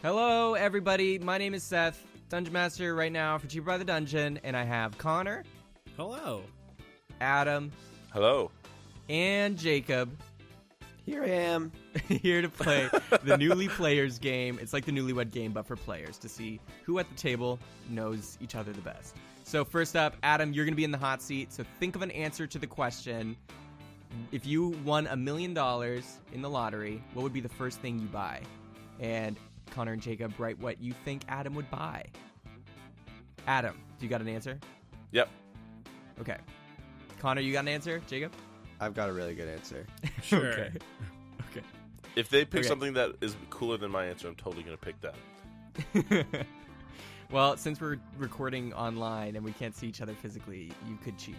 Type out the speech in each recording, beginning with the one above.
Hello, everybody. My name is Seth, Dungeon Master right now for Cheaper by the Dungeon, and I have Connor. Hello. Adam. Hello. And Jacob. Here I am. Here to play the Newly Players game. It's like the Newlywed game, but for players, to see who at the table knows each other the best. So first up, Adam, you're going to be in the hot seat, so think of an answer to the question. If you won $1 million in the lottery, what would be the first thing you buy? And Connor and Jacob, write what you think Adam would buy. Adam, do you got an answer? Yep. Okay. Connor, you got an answer? Jacob? I've got a really good answer. Sure. Okay. If they pick something that is cooler than my answer, I'm totally going to pick that. Well, since we're recording online and we can't see each other physically, you could cheat.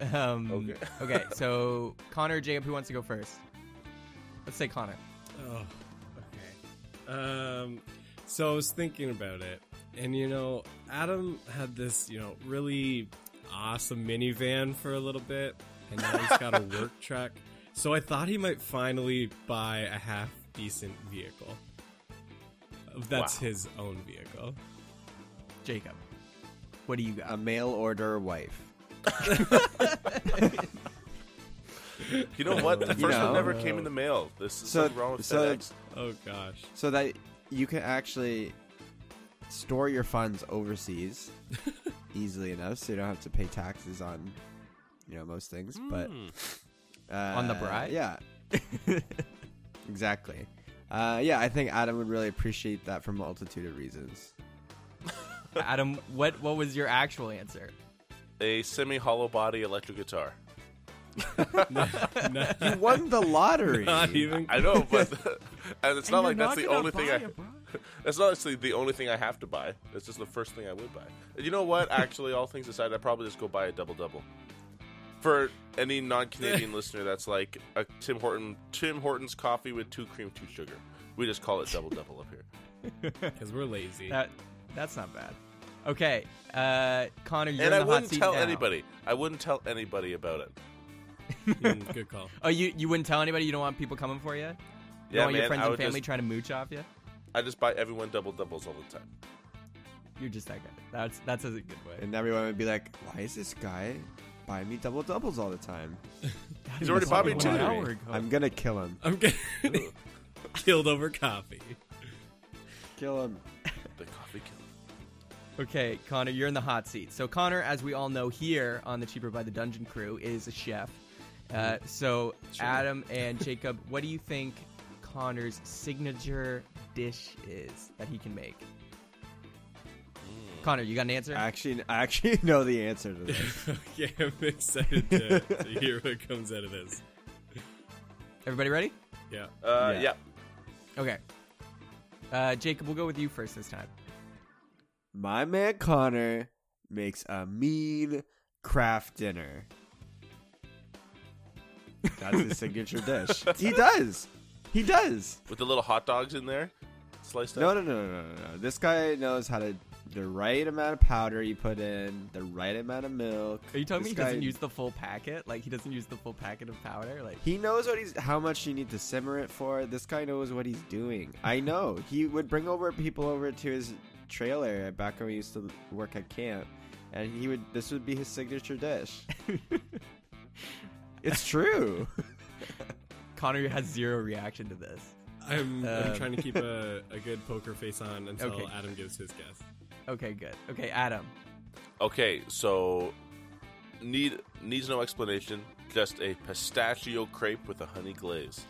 Okay. Okay, so Connor, Jacob, who wants to go first? Let's say Connor. Oh. So I was thinking about it, and Adam had this, really awesome minivan for a little bit, and now he's got a work truck. So I thought he might finally buy a half decent vehicle. That's his own vehicle. Jacob, what do you got? A mail order wife. You know what? The first one never came in the mail. This is something wrong with FedEx. Oh, gosh. So that you can actually store your funds overseas easily enough so you don't have to pay taxes on, most things. But on the bride? Yeah. Exactly. Yeah, I think Adam would really appreciate that for a multitude of reasons. Adam, what was your actual answer? A semi-hollow body electric guitar. No. You won the lottery. Not even. I know, but and it's and not like that's the only thing that's not actually the only thing I have to buy. That's just the first thing I would buy. You know what? Actually, all things aside, I'd probably just go buy a double-double. For any non-Canadian listener, that's like a Tim Hortons coffee with 2 cream, 2 sugar. We just call it double-double up here. Because we're lazy. That's not bad. Okay, Connor, you're in the hot seat now. I wouldn't tell anybody about it. Good call. Oh, you wouldn't tell anybody? You don't want people coming for you? You don't want your friends and family trying to mooch off you? I just buy everyone double-doubles all the time. You're just that guy. That's a good way. And everyone would be like, why is this guy buying me double-doubles all the time? He's already bought me 2. I'm going to kill him. I'm getting killed over coffee. Kill him. The coffee kill him. Okay, Connor, you're in the hot seat. So Connor, as we all know here on the Cheaper by the Dungeon crew, is a chef. Sure. Adam and Jacob, what do you think Connor's signature dish is that he can make? Connor, you got an answer? I actually know the answer to this. Okay, I'm excited to hear what comes out of this. Everybody ready? Yeah. Yeah. Okay. Jacob, we'll go with you first this time. My man Connor makes a mean craft dinner. That's his signature dish. He does. With the little hot dogs in there? Sliced up? No. This guy knows how to... The right amount of powder you put in, the right amount of milk. Are you telling me he doesn't use the full packet? Like, he doesn't use the full packet of powder? Like, he knows how much you need to simmer it for. This guy knows what he's doing. I know. He would bring people over to his trailer back when we used to work at camp. And this would be his signature dish. It's true. Connor has zero reaction to this. I'm trying to keep a good poker face on until Adam gives his guess. Okay, good. Okay, Adam. Okay, so needs no explanation. Just a pistachio crepe with a honey glaze.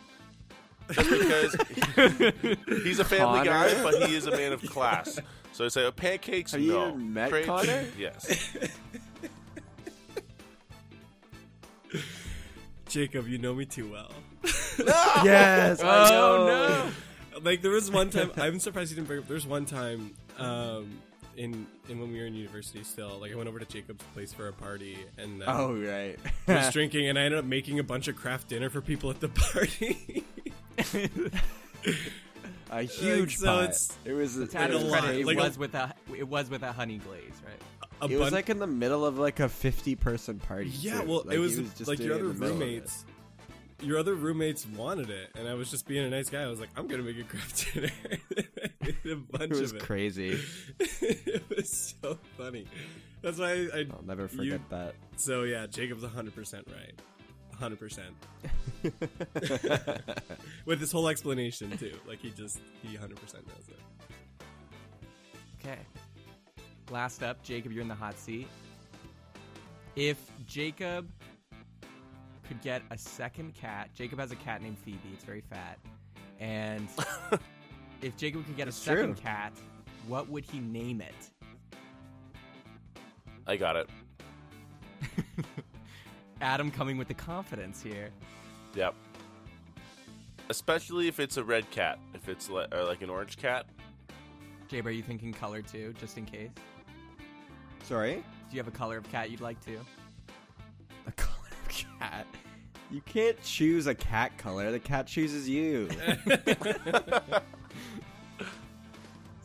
Just because he's a family guy, but he is a man of class. So I say, pancakes, no. Have you met crepes, Connor? Yes. Jacob, you know me too well. No! Yes, I know. No. Like, there was one time... I'm surprised you didn't bring up... There was one time... in when we were in university still, like I went over to Jacob's place for a party and was drinking, and I ended up making a bunch of craft dinner for people at the party. A huge pot. It was with a honey glaze, right? It was like in the middle of like a 50-person party. Yeah, too. Well, like, it was just like your other roommates wanted it, and I was just being a nice guy. I was like, I'm gonna make a craft dinner. It was crazy. It was so funny. That's why I'll never forget that. So yeah, Jacob's 100% right. 100%. With his whole explanation too, like he 100% knows it. Okay. Last up, Jacob, you're in the hot seat. If Jacob could get a second cat, Jacob has a cat named Phoebe. It's very fat, and if Jacob could get a second cat, what would he name it? I got it. Adam coming with the confidence here. Yep. Especially if it's a red cat. If it's like an orange cat. Jabe, are you thinking color too, just in case? Sorry? Do you have a color of cat you'd like to? A color of cat? You can't choose a cat color. The cat chooses you.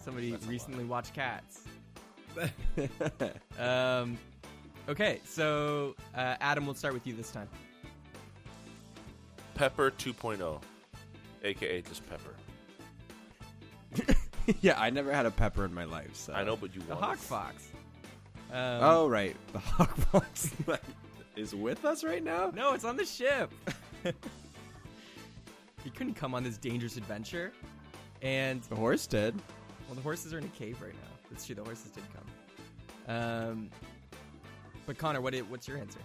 Somebody recently watched Cats. Okay, so Adam, we'll start with you this time. Pepper 2.0, aka just Pepper. Yeah, I never had a Pepper in my life. So I know, but you want the Hawk Fox. Oh right, the Hawk Fox is with us right now. No, it's on the ship. He couldn't come on this dangerous adventure, and the horse did. Well, the horses are in a cave right now. That's true. The horses did come. But Connor, what's your answer?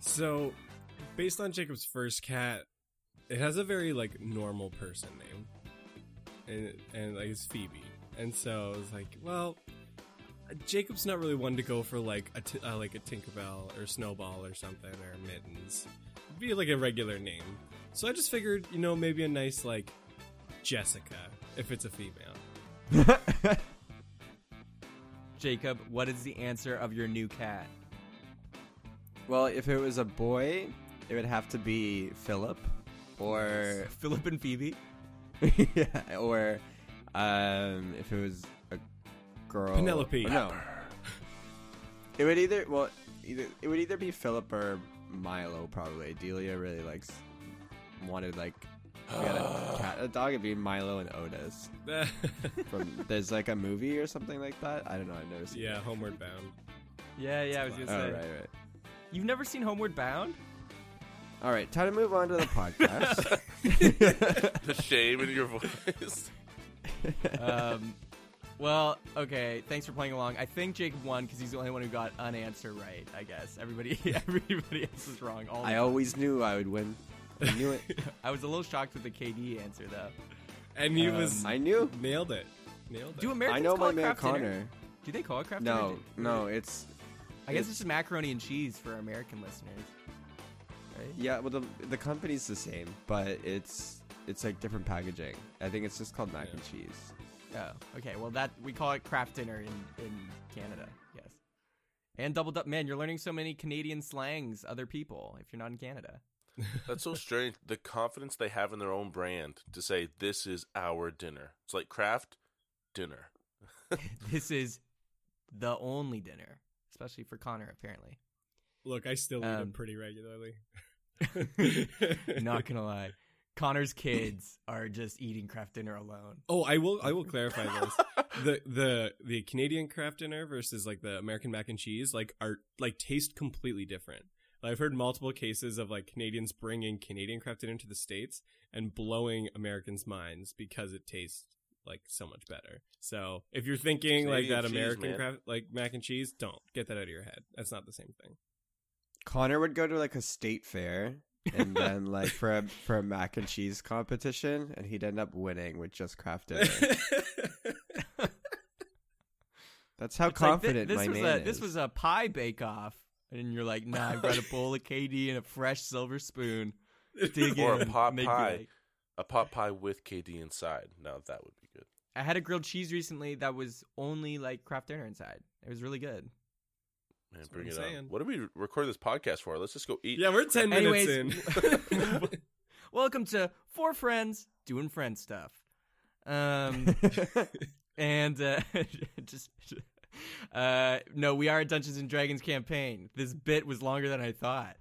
So, based on Jacob's first cat, it has a very like normal person name, and like it's Phoebe. And so I was like, well, Jacob's not really one to go for like a Tinkerbell or Snowball or something or Mittens. It'd be like a regular name. So I just figured, you know, maybe a nice like Jessica if it's a female. Jacob, what is the answer of your new cat? Well, if it was a boy, it would have to be Philip, or... Yes. Philip and Phoebe? Yeah, or if it was a girl... Penelope. No. It would either be Philip or Milo, probably. Delia really wanted a cat, a dog. It'd be Milo and Otis. There's like a movie or something like that. I don't know. I've never seen. Yeah, Homeward Bound. Yeah. I was gonna say. Oh, right. You've never seen Homeward Bound? All right, time to move on to the podcast. The shame in your voice. Well, okay. Thanks for playing along. I think Jake won because he's the only one who got an answer right. I guess everybody else is wrong. Always knew I would win. I knew it. I was a little shocked with the KD answer, though. And he was... I knew. Nailed it. Do Americans call it craft dinner? Connor. Do they call it craft dinner? No, it's... I guess it's just macaroni and cheese for American listeners. Right? Yeah, well, the company's the same, but it's like different packaging. I think it's just called mac and cheese. Oh, okay. Well, we call it craft dinner in Canada, yes. And doubled up. Man, you're learning so many Canadian slangs, other people, if you're not in Canada. That's so strange. The confidence they have in their own brand to say, this is our dinner. It's like craft dinner. This is the only dinner, especially for Connor, apparently. Look, I still eat them pretty regularly. Not going to lie. Connor's kids are just eating craft dinner alone. Oh, I will clarify this. The Canadian craft dinner versus like the American mac and cheese are taste completely different. I've heard multiple cases of like Canadians bringing Canadian craft dinner to the States and blowing Americans' minds because it tastes like so much better. So if you're thinking Canadian like that cheese, American craft like mac and cheese, don't get that out of your head. That's not the same thing. Connor would go to like a state fair and then like for a mac and cheese competition, and he'd end up winning with just craft dinner. That's how confident my name is. This was a pie bake-off. And you're like, nah, I've got a bowl of KD and a fresh silver spoon. Dig or in, a pot pie. Like... A pot pie with KD inside. Now that would be good. I had a grilled cheese recently that was only like craft dinner inside. It was really good. Man, bring it up. What did we record this podcast for? Let's just go eat. Yeah, we're 10 minutes in. Welcome to Four Friends Doing Friend Stuff. And no, we are a Dungeons and Dragons campaign. This bit was longer than I thought.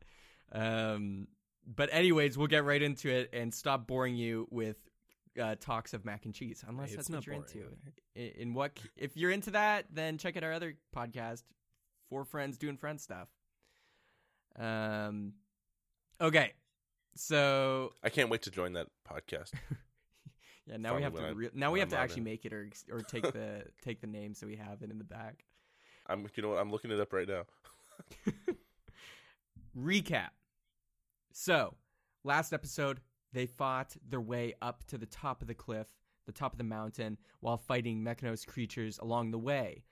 But anyways, we'll get right into it and stop boring you with talks of mac and cheese, unless it's that's what you're boring. Into. In what if you're into that, then check out our other podcast, Four Friends Doing Friend Stuff. Okay, so I can't wait to join that podcast. Yeah, now we have to actually make it or take the take the name so we have it in the back. You know what? I'm looking it up right now. Recap. So, last episode, they fought their way up to the top of the cliff, the top of the mountain, while fighting Mechanos creatures along the way.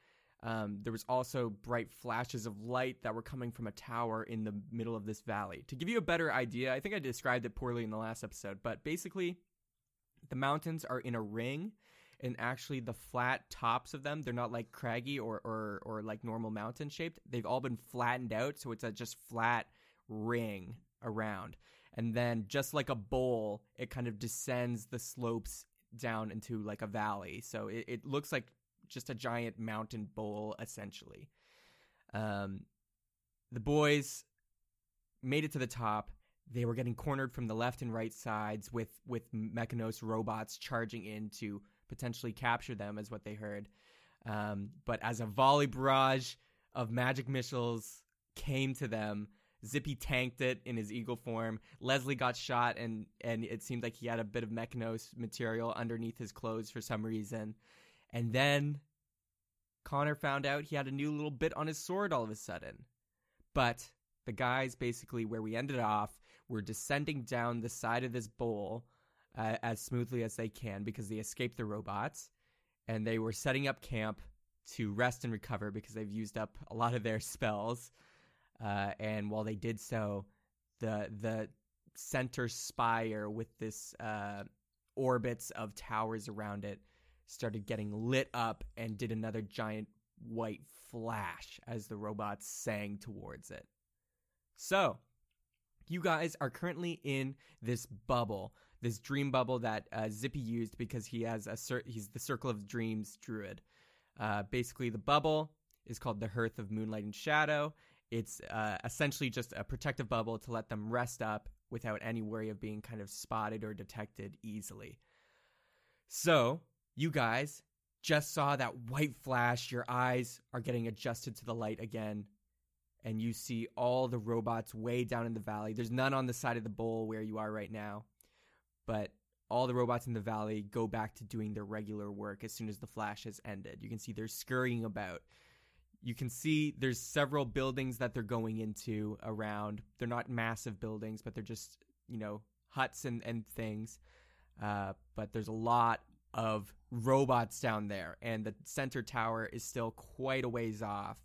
There was also bright flashes of light that were coming from a tower in the middle of this valley. To give you a better idea, I think I described it poorly in the last episode, but basically, the mountains are in a ring, and actually the flat tops of them, they're not like craggy or like normal mountain shaped. They've all been flattened out, so it's a just flat ring around. And then just like a bowl, it kind of descends the slopes down into like a valley. So it looks like just a giant mountain bowl, essentially. The boys made it to the top. They were getting cornered from the left and right sides with Mechanos robots charging in to potentially capture them, is what they heard. But as a volley barrage of magic missiles came to them, Zippy tanked it in his eagle form. Leslie got shot, and it seemed like he had a bit of Mechanos material underneath his clothes for some reason. And then Connor found out he had a new little bit on his sword all of a sudden. But the guys, basically where we ended off, were descending down the side of this bowl as smoothly as they can because they escaped the robots. And they were setting up camp to rest and recover because they've used up a lot of their spells. And while they did so, the center spire with this orbits of towers around it started getting lit up and did another giant white flash as the robots sang towards it. So, you guys are currently in this bubble, this dream bubble that Zippy used because he has he's the Circle of Dreams druid. Basically, the bubble is called the Hearth of Moonlight and Shadow. It's essentially just a protective bubble to let them rest up without any worry of being kind of spotted or detected easily. So, you guys just saw that white flash. Your eyes are getting adjusted to the light again, and you see all the robots way down in the valley. There's none on the side of the bowl where you are right now, but all the robots in the valley go back to doing their regular work as soon as the flash has ended. You can see they're scurrying about. You can see there's several buildings that they're going into around. They're not massive buildings, but they're just, you know, huts and things. But there's a lot of robots down there, and the center tower is still quite a ways off,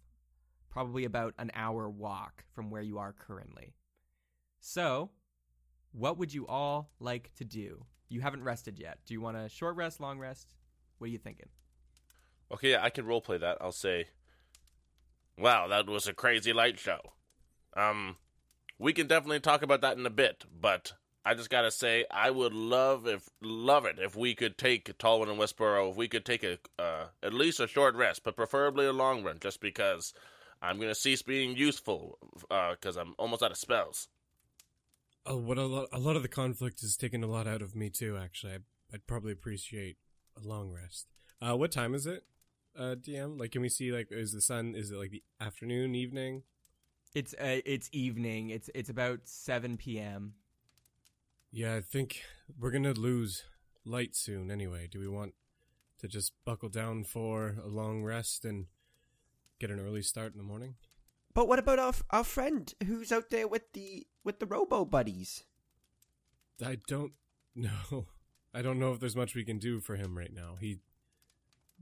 probably about an hour walk from where you are currently. So, what would you all like to do? You haven't rested yet. Do you want a short rest, long rest? What are you thinking? Okay, yeah, I can roleplay that. I'll say, wow, that was a crazy light show. We can definitely talk about that in a bit, but I just gotta say, I would love it if we could take Talwyn and Westboro, if we could take at least a short rest, but preferably a long one, just because I'm gonna cease being useful because I'm almost out of spells. Oh, a lot of the conflict has taken a lot out of me too. Actually, I'd probably appreciate a long rest. What time is it? DM, like, can we see, like, is the sun, is it like the afternoon, evening? It's evening. It's about 7 p.m. Yeah, I think we're gonna lose light soon anyway. Do we want to just buckle down for a long rest and get an early start in the morning? But what about our friend who's out there with the robo buddies? I don't know if there's much we can do for him right now.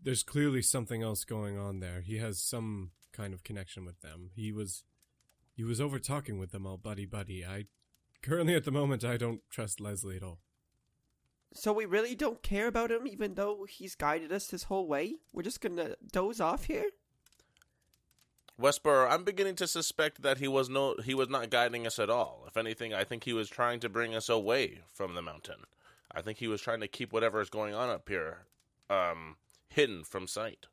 There's clearly something else going on there. He has some kind of connection with them. He was over talking with them all buddy buddy. Currently at the moment, I don't trust Leslie at all. So we really don't care about him, even though he's guided us this whole way? We're just gonna doze off here? Westboro, I'm beginning to suspect that he was not guiding us at all. If anything, I think he was trying to bring us away from the mountain. I think he was trying to keep whatever is going on up here hidden from sight.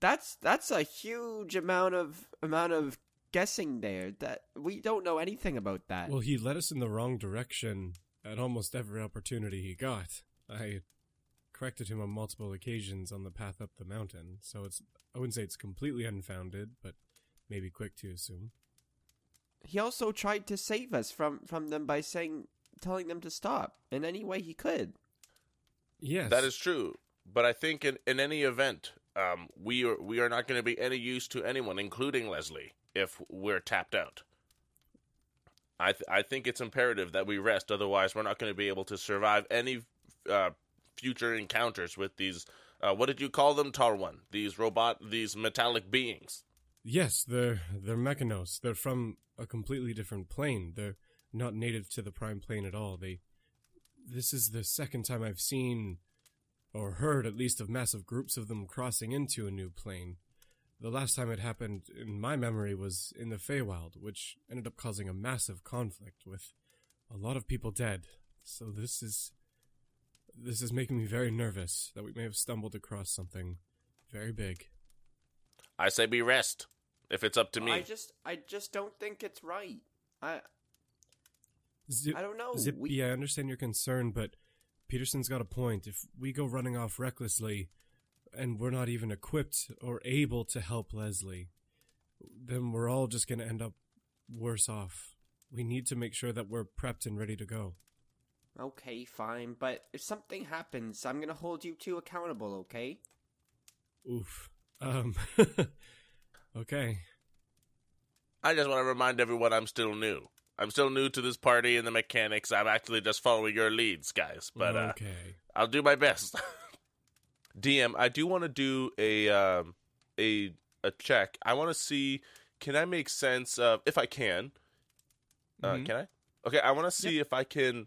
That's a huge amount of guessing there. That we don't know anything about that. Well, he led us in the wrong direction at almost every opportunity he got. I corrected him on multiple occasions on the path up the mountain, so I wouldn't say it's completely unfounded, but maybe quick to assume. He also tried to save us from them by telling them to stop in any way he could. Yes. That is true, but I think in any event, we are not going to be any use to anyone, including Leslie, if we're tapped out. I think it's imperative that we rest, otherwise we're not going to be able to survive any future encounters with these, what did you call them, Talwyn? These metallic beings. Yes, they're Mechanos. They're from a completely different plane. They're not native to the Prime Plane at all. This is the second time I've seen, or heard at least, of massive groups of them crossing into a new plane. The last time it happened, in my memory, was in the Feywild, which ended up causing a massive conflict with a lot of people dead. So this is making me very nervous that we may have stumbled across something very big. I say we rest, if it's up to me. I just don't think it's right. I don't know. Zippy, I understand your concern, but Peterson's got a point. If we go running off recklessly, and we're not even equipped or able to help Leslie, then we're all just going to end up worse off. We need to make sure that we're prepped and ready to go. Okay, fine, but if something happens, I'm going to hold you two accountable, okay? Oof. Okay. I just want to remind everyone I'm still new. I'm still new to this party and the mechanics. I'm actually just following your leads, guys. But okay. I'll do my best. DM, I do want to do a check. I want to see, can I make sense of, if I can? Mm-hmm. Can I? Okay, I want to see if I can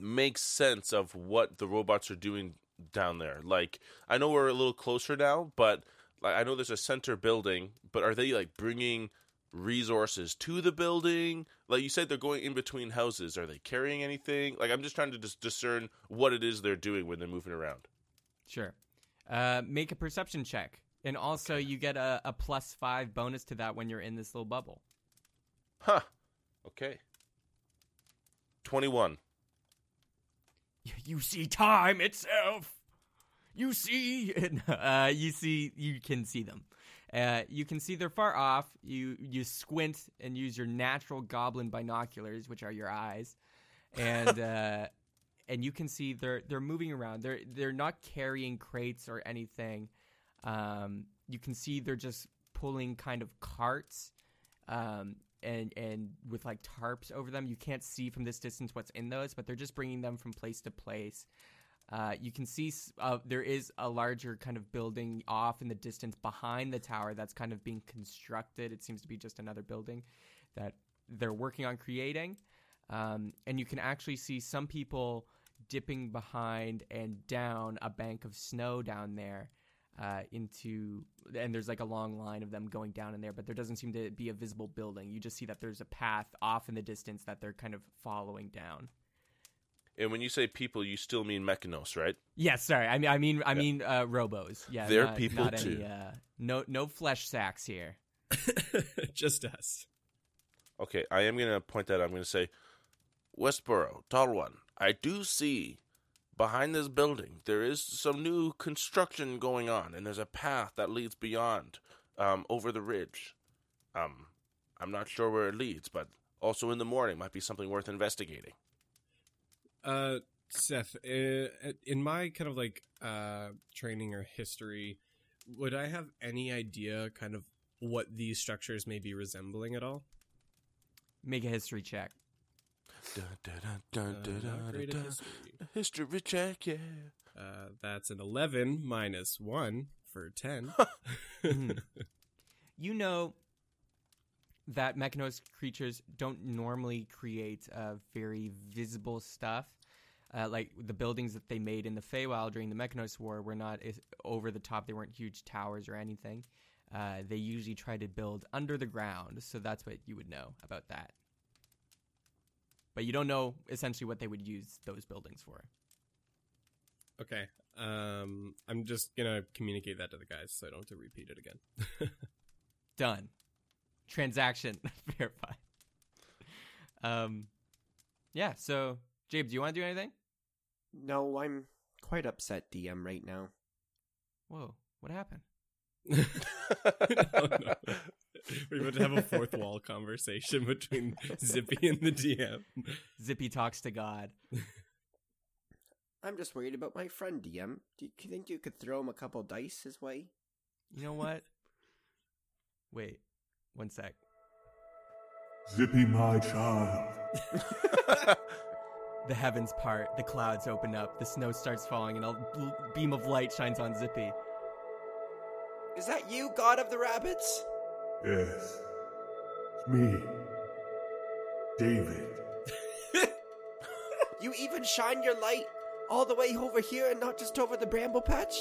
make sense of what the robots are doing down there. Like, I know we're a little closer now, but like, I know there's a center building, but are they like bringing resources to the building? Like you said, they're going in between houses. Are they carrying anything? Like, I'm just trying to discern what it is they're doing when they're moving around. Sure. Make a perception check. And also you get a +5 bonus to that when you're in this little bubble. Huh. Okay. 21. You see time itself. You see it. You can see them. You can see they're far off. You squint and use your natural goblin binoculars, which are your eyes, and and you can see they're moving around. They're not carrying crates or anything. You can see they're just pulling kind of carts, and with like tarps over them. You can't see from this distance what's in those, but they're just bringing them from place to place. You can see there is a larger kind of building off in the distance behind the tower that's kind of being constructed. It seems to be just another building that they're working on creating. And you can actually see some people dipping behind and down a bank of snow down there and there's like a long line of them going down in there, but there doesn't seem to be a visible building. You just see that there's a path off in the distance that they're kind of following down. And when you say people, you still mean Mechanos, right? Yeah, sorry. I mean robos. Yeah, they're people not too. Any, no flesh sacks here. Just us. Okay, I am going to point that out. I'm going to say, Westboro, Talwyn, I do see behind this building there is some new construction going on, and there's a path that leads beyond over the ridge. I'm not sure where it leads, but also in the morning might be something worth investigating. Seth, in my kind of like training or history, would I have any idea kind of what these structures may be resembling at all? Make a history check. History check, yeah. That's an 11 minus 1 for 10. Mm. You know that Mechanos creatures don't normally create very visible stuff. like the buildings that they made in the Feywild during the Mechanos War were not over the top. They weren't huge towers or anything. They usually try to build under the ground, so that's what you would know about that. But you don't know essentially what they would use those buildings for. Okay. I'm just going to communicate that to the guys so I don't have to repeat it again. Done. Transaction verified. Yeah, so, Jabe, do you want to do anything? No, I'm quite upset, DM, right now. Whoa, what happened? No. We're about to have a fourth wall conversation between Zippy and the DM. Zippy talks to God. I'm just worried about my friend, DM. Do you think you could throw him a couple dice his way? You know what? Wait, one sec. Zippy, my child. The heavens part, the clouds open up, the snow starts falling, and a beam of light shines on Zippy. Is that you, God of the Rabbits? Yes. It's me. David. You even shine your light all the way over here and not just over the bramble patch?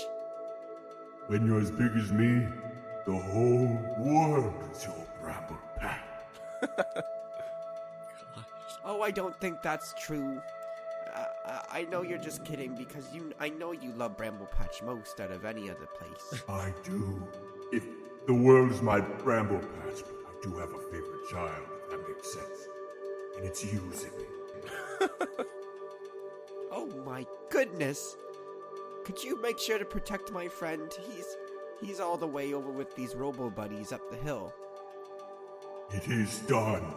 When you're as big as me, the whole world is your bramble patch. Oh, I don't think that's true. I know you're just kidding because I know you love Bramble Patch most out of any other place. I do. If the world is my Bramble Patch, but I do have a favorite child, if that makes sense. And it's you, Zippy. Oh my goodness. Could you make sure to protect my friend? He's all the way over with these robo buddies up the hill. It is done.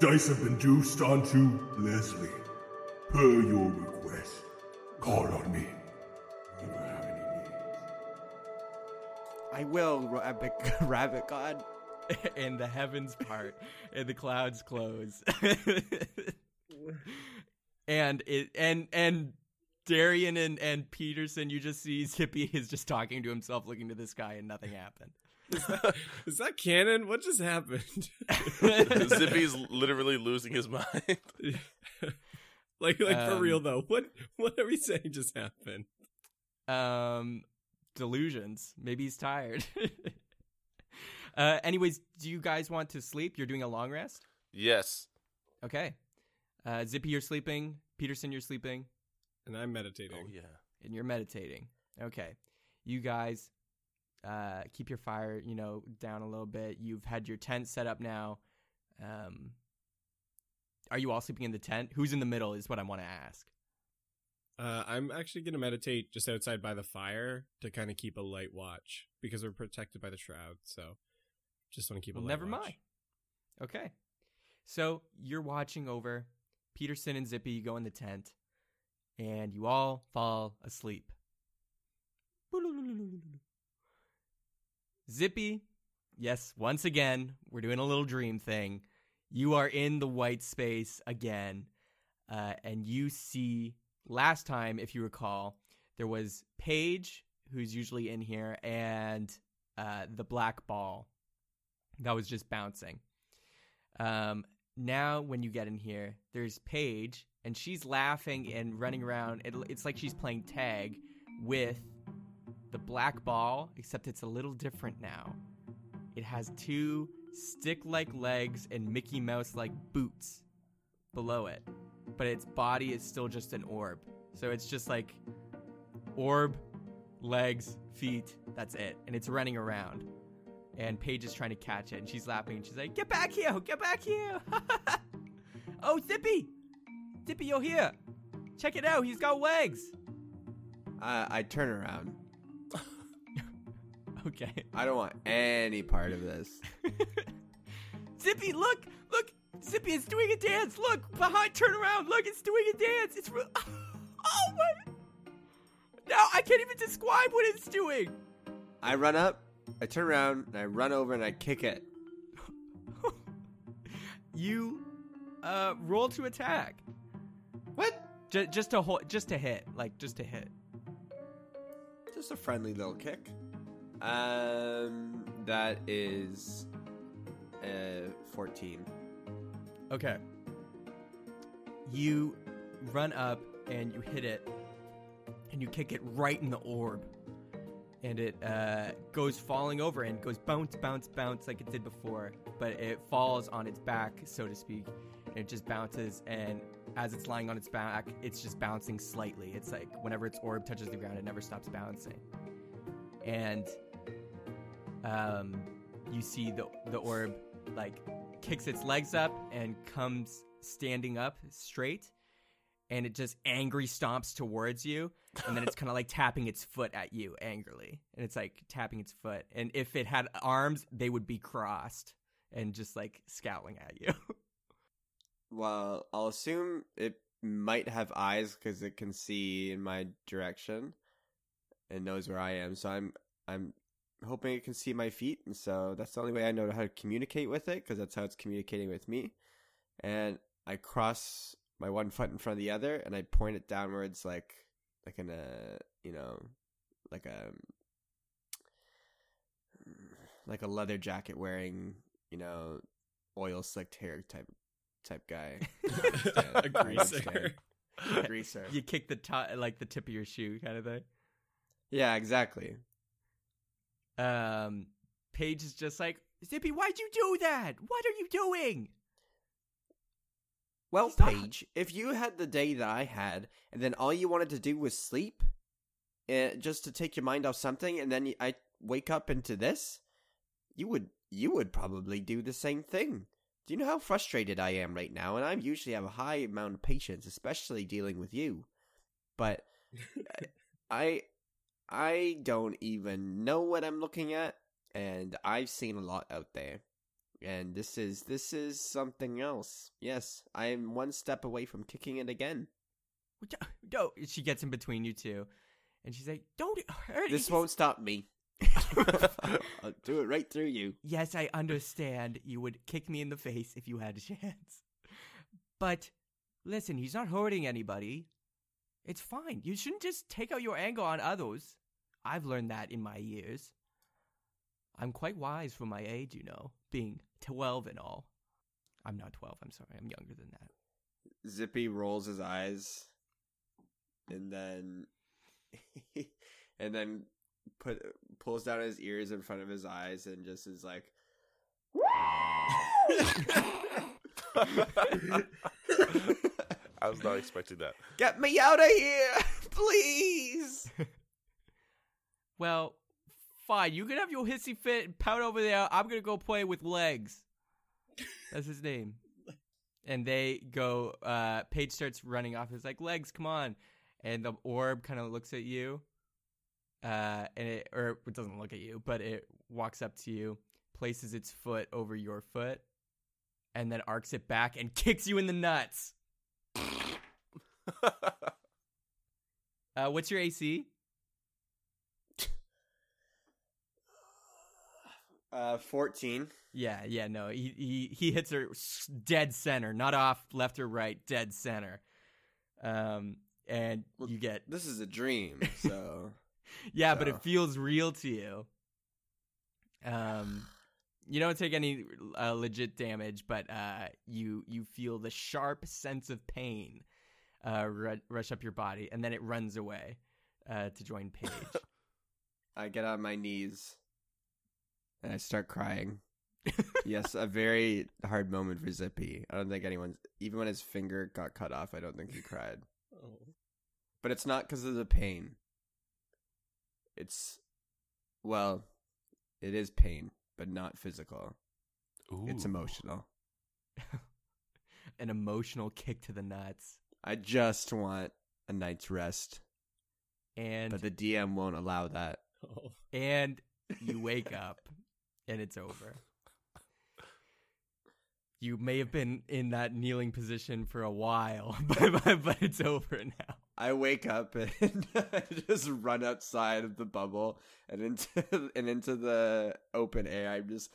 Dice have been juiced onto Leslie. Per your request, call on me. You will have any needs. I will, Rabbit God. And the heavens part, and the clouds close, and Darian and Peterson, you just see Zippy is just talking to himself, looking to the sky, and nothing happened. Is that canon? What just happened? Zippy's literally losing his mind. like for real though. What are we saying just happened? Delusions. Maybe he's tired. Anyways, do you guys want to sleep? You're doing a long rest? Yes. Okay. Zippy, you're sleeping. Peterson, you're sleeping. And I'm meditating. Oh, yeah. And you're meditating. Okay. You guys keep your fire, down a little bit. You've had your tent set up now. Are you all sleeping in the tent? Who's in the middle is what I want to ask. I'm actually going to meditate just outside by the fire to kind of keep a light watch because we're protected by the shroud. So just want to keep a light watch. Never mind. Okay. So you're watching over. Peterson and Zippy, you go in the tent. And you all fall asleep. Zippy, yes, once again, we're doing a little dream thing. You are in the white space again. And you see, last time, if you recall, there was Paige, who's usually in here, and the black ball that was just bouncing. Now, when you get in here, there's Paige. And she's laughing and running around. It's like she's playing tag with the black ball, except it's a little different now. It has two stick-like legs and Mickey Mouse-like boots below it. But its body is still just an orb. So it's just like orb, legs, feet, that's it. And it's running around. And Paige is trying to catch it. And she's laughing. And she's like, get back here, get back here. Oh, Zippy. Zippy, you're here. Check it out. He's got legs. I turn around. Okay. I don't want any part of this. Zippy, look. Look. Zippy, it's doing a dance. Look. Behind, turn around. Look, it's doing a dance. It's real. Oh, my. Now I can't even describe what it's doing. I run up. I turn around. And I run over and I kick it. You roll to attack. What? Just to hit. Just a friendly little kick. That is 14. Okay. You run up and you hit it, and you kick it right in the orb. And it goes falling over and goes bounce, bounce, bounce like it did before. But it falls on its back, so to speak. And it just bounces, and as it's lying on its back, it's just bouncing slightly. It's like whenever its orb touches the ground, it never stops bouncing. And you see the orb like kicks its legs up and comes standing up straight. And it just angry stomps towards you, and then it's kind of like tapping its foot at you angrily. And it's like tapping its foot. And if it had arms, they would be crossed and just like scowling at you. Well, I'll assume it might have eyes because it can see in my direction and knows where I am. So I'm hoping it can see my feet. And so that's the only way I know how to communicate with it, because that's how it's communicating with me. And I cross my one foot in front of the other, and I point it downwards like in a, you know, like a leather jacket wearing, you know, oil slicked hair type guy. A greaser. You kick the top, like the tip of your shoe kind of thing. Yeah, exactly. Paige is just like, Zippy, why'd you do that? What are you doing? Well, Paige, if you had the day that I had, and then all you wanted to do was sleep, just to take your mind off something, and then I wake up into this, you would probably do the same thing. Do you know how frustrated I am right now? And I usually have a high amount of patience, especially dealing with you. But I don't even know what I'm looking at, and I've seen a lot out there. And this is something else. Yes, I am one step away from kicking it again. No, she gets in between you two, and she's like, "Don't hurt." This won't stop me. I'll do it right through you. Yes, I understand. You would kick me in the face if you had a chance. But listen, he's not hurting anybody. It's fine. You shouldn't just take out your anger on others. I've learned that in my years. I'm quite wise for my age, you know, being 12 and all. I'm not 12, I'm sorry, I'm younger than that. Zippy rolls his eyes and then pulls down his ears in front of his eyes and just is like, I was not expecting that. Get me out of here, please. Well, fine, you can have your hissy fit and pout over there. I'm going to go play with Legs. That's his name. And they go, Paige starts running off. It's like, Legs, come on. And the orb kind of looks at you. It doesn't look at you, but it walks up to you, places its foot over your foot, and then arcs it back and kicks you in the nuts. What's your AC? 14. Yeah, no. He hits her dead center, not off left or right, dead center. And well, you get... This is a dream, so... Yeah, so. But it feels real to you. You don't take any legit damage, but you feel the sharp sense of pain rush up your body, and then it runs away to join Paige. I get on my knees. And I start crying. Yes, a very hard moment for Zippy. I don't think anyone's... Even when his finger got cut off, I don't think he cried. Oh. But it's not because of the pain. It's... Well, it is pain, but not physical. Ooh. It's emotional. An emotional kick to the nuts. I just want a night's rest. But the DM won't allow that. Oh. And you wake up. And it's over. You may have been in that kneeling position for a while, but it's over now. I wake up and I just run outside of the bubble and into the open air. I'm just,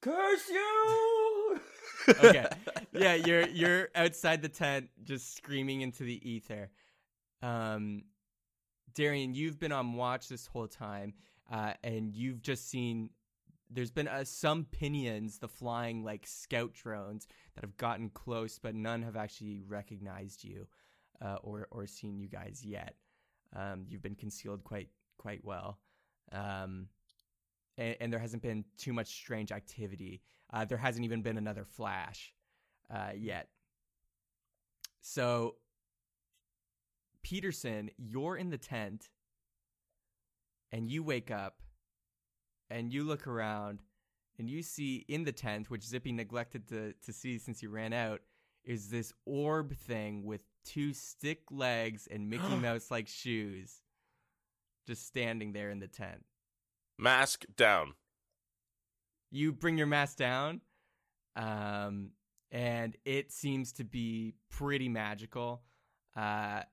curse you! Okay. Yeah, you're outside the tent just screaming into the ether. Darian, you've been on watch this whole time, and you've just seen there's been some Pinions, the flying like scout drones, that have gotten close, but none have actually recognized you or seen you guys yet. You've been concealed quite well. And there hasn't been too much strange activity. There hasn't even been another flash yet. So, Peterson, you're in the tent, and you wake up, and you look around, and you see in the tent, which Zippy neglected to see since he ran out, is this orb thing with two stick legs and Mickey Mouse-like shoes, just standing there in the tent. Mask down. You bring your mask down, and it seems to be pretty magical, but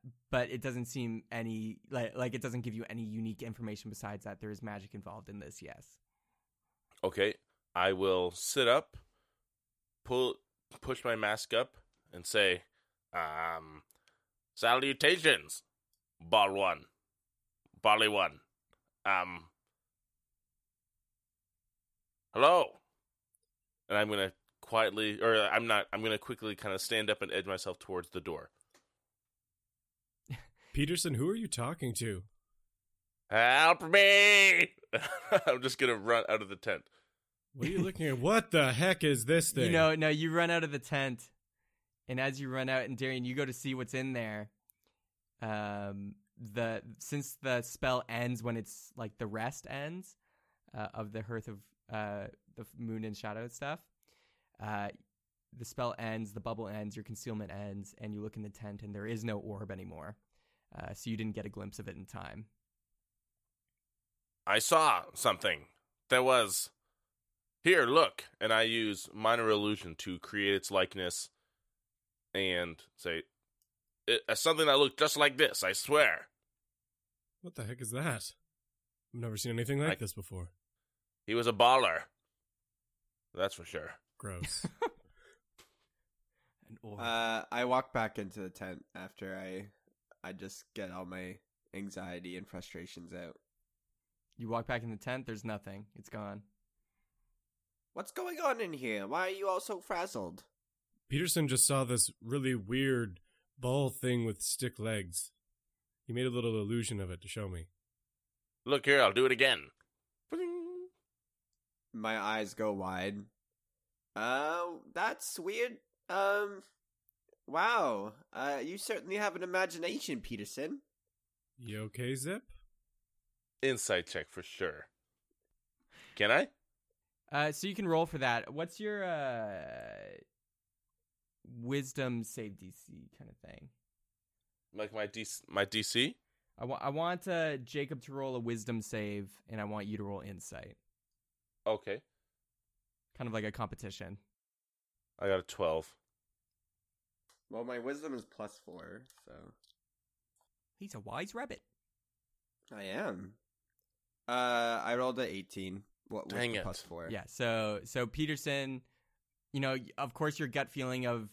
it doesn't seem any like it doesn't give you any unique information besides that there is magic involved in this. Yes. Okay, I will sit up, push my mask up, and say, "Salutations, Barley One." Hello. And I'm going to I'm going to quickly kind of stand up and edge myself towards the door. Peterson, who are you talking to? Help me! I'm just going to run out of the tent. What are you looking at? What the heck is this thing? You run out of the tent. And as you run out, and Darian, you go to see what's in there. Since the spell ends when it's like the rest ends of the Hearth of the Moon and Shadow stuff, the spell ends, the bubble ends, your concealment ends, and you look in the tent and there is no orb anymore, so you didn't get a glimpse of it in time. I saw something. There was, here, look, and I use minor illusion to create its likeness and say, something that looked just like this, I swear. What the heck is that? I've never seen anything like this before. He was a baller. That's for sure. Gross. I walk back into the tent after I just get all my anxiety and frustrations out. You walk back in the tent, there's nothing. It's gone. What's going on in here? Why are you all so frazzled? Peterson just saw this really weird ball thing with stick legs. He made a little illusion of it to show me. Look here, I'll do it again. My eyes go wide. That's weird. Wow. You certainly have an imagination, Peterson. You okay, Zip? Insight check for sure. Can I? So you can roll for that. What's your wisdom save DC kind of thing? Like my DC? I want Jacob to roll a wisdom save, and I want you to roll insight. Okay. Kind of like a competition. I got a 12. Well, my wisdom is +4, so... He's a wise rabbit. I am. I rolled a 18. What was the +4? Yeah, so Peterson, of course your gut feeling of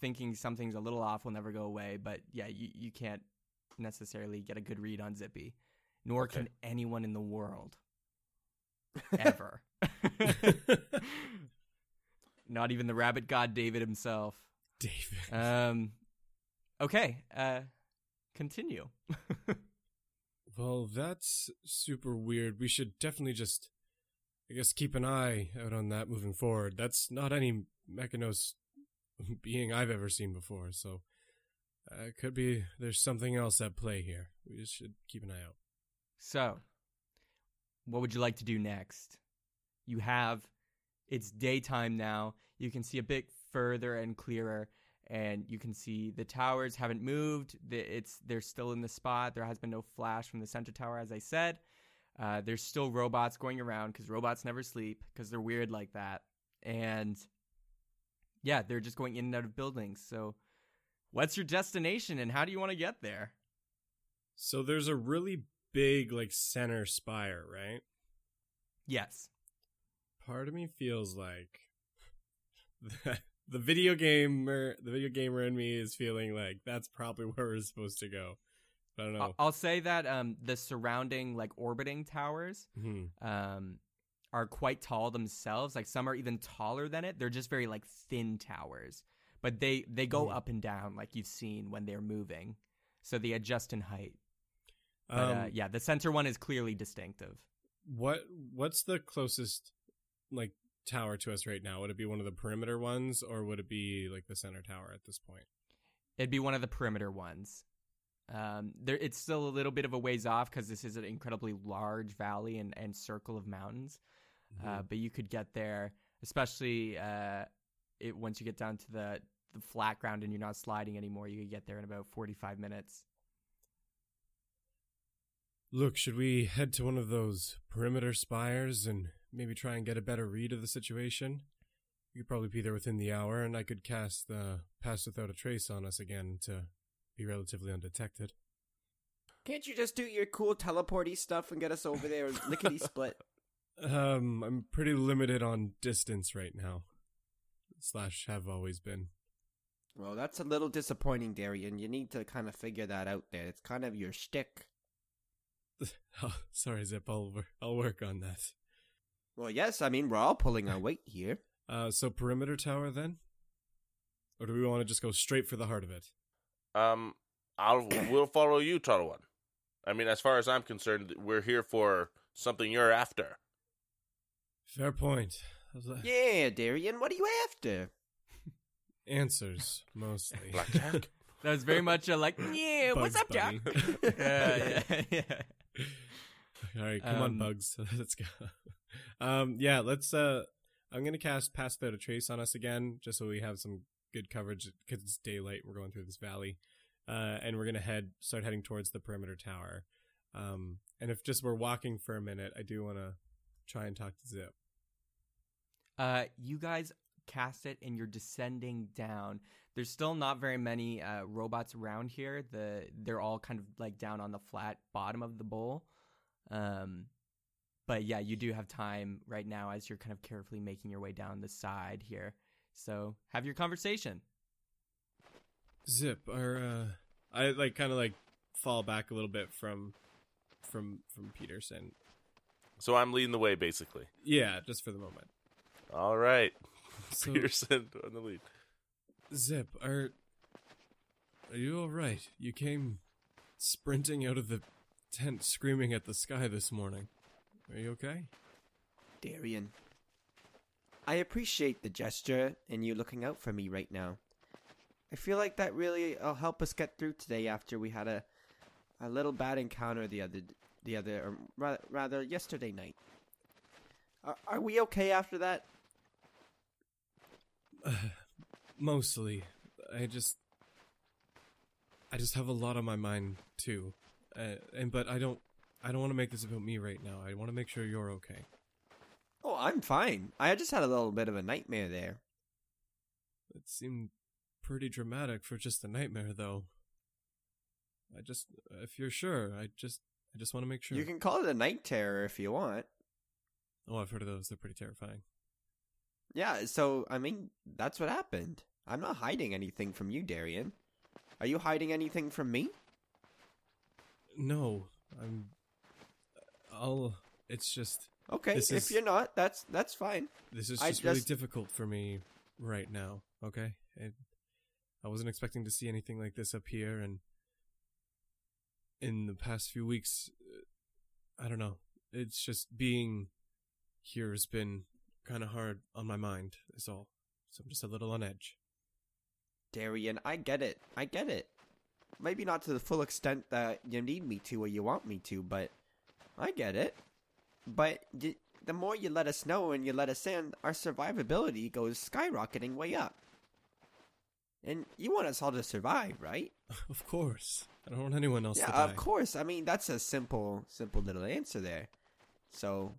thinking something's a little off will never go away, but yeah, you can't necessarily get a good read on Zippy, nor can anyone in the world. Ever. Not even the rabbit god David himself. David. Okay. Continue. Well, that's super weird. We should definitely just, I guess, keep an eye out on that moving forward. That's not any Mechanos being I've ever seen before, so it could be there's something else at play here. We just should keep an eye out. So... what would you like to do next? It's daytime now. You can see a bit further and clearer, and you can see the towers haven't moved. They're still in the spot. There has been no flash from the center tower, as I said. There's still robots going around because robots never sleep because they're weird like that. And yeah, they're just going in and out of buildings. So what's your destination and how do you want to get there? So there's a really big, center spire, right? Yes. Part of me feels like the video gamer in me is feeling like that's probably where we're supposed to go. I don't know. I'll say that the surrounding orbiting towers are quite tall themselves. Like, some are even taller than it. They're just very, like, thin towers. But they go up and down, like you've seen, when they're moving. So they adjust in height. But, yeah, the center one is clearly distinctive. What's the closest, like, tower to us right now? Would it be one of the perimeter ones, or would it be, like, the center tower at this point? It'd be one of the perimeter ones. There, it's still a little bit of a ways off because this is an incredibly large valley and circle of mountains. Mm-hmm. But you could get there, especially once you get down to the flat ground and you're not sliding anymore. You could get there in about 45 minutes. Look, should we head to one of those perimeter spires and maybe try and get a better read of the situation? You could probably be there within the hour, and I could cast the Pass Without a Trace on us again to be relatively undetected. Can't you just do your cool teleporty stuff and get us over there lickety split? I'm pretty limited on distance right now. / have always been. Well, that's a little disappointing, Darian. You need to kind of figure that out there. It's kind of your shtick. Oh, sorry, Zip. I'll work on that. Well, yes, I mean, we're all pulling our weight here. So perimeter tower then? Or do we want to just go straight for the heart of it? We'll follow you, Talwyn. I mean, as far as I'm concerned, we're here for something you're after. Fair point. Yeah, Darian, what are you after? Answers, mostly. Blackjack? That was very much a like, yeah, Bugs, what's up, Jack? Yeah. All right, come on, Bugs. Let's go. Yeah, let's, I'm going to cast Pass Without a Trace on us again, just so we have some good coverage, because it's daylight, we're going through this valley, and we're going to start heading towards the perimeter tower. And if just we're walking for a minute, I do want to try and talk to Zip. You guys cast it, and you're descending down. There's still not very many robots around here. They're all kind of like down on the flat bottom of the bowl. But yeah, you do have time right now as you're kind of carefully making your way down the side here. So have your conversation. Zip, I kind of fall back a little bit from Peterson. So I'm leading the way, basically. Yeah, just for the moment. All right, so, Peterson on the lead. Zip, are you all right? You came sprinting out of the tent, screaming at the sky this morning. Are you okay? Darian, I appreciate the gesture and you looking out for me right now. I feel like that really will help us get through today after we had a little bad encounter rather yesterday night. Are we okay after that? Mostly. I just have a lot on my mind too, but I don't want to make this about me right now. I want to make sure you're okay. Oh, I'm fine. I just had a little bit of a nightmare there. It seemed pretty dramatic for just a nightmare, though. If you're sure, I just want to make sure. You can call it a night terror if you want. Oh, I've heard of those. They're pretty terrifying. Yeah, so, I mean, that's what happened. I'm not hiding anything from you, Darian. Are you hiding anything from me? No, it's just... Okay, if you're not, that's fine. This is just really difficult for me right now, okay? I wasn't expecting to see anything like this up here, and in the past few weeks, I don't know. It's just being here has been kind of hard on my mind, is all. So I'm just a little on edge. Darian, I get it. Maybe not to the full extent that you need me to or you want me to, but I get it. But the more you let us know and you let us in, our survivability goes skyrocketing way up. And you want us all to survive, right? Of course. I don't want anyone else to die. Yeah, of course. I mean, that's a simple little answer there. So,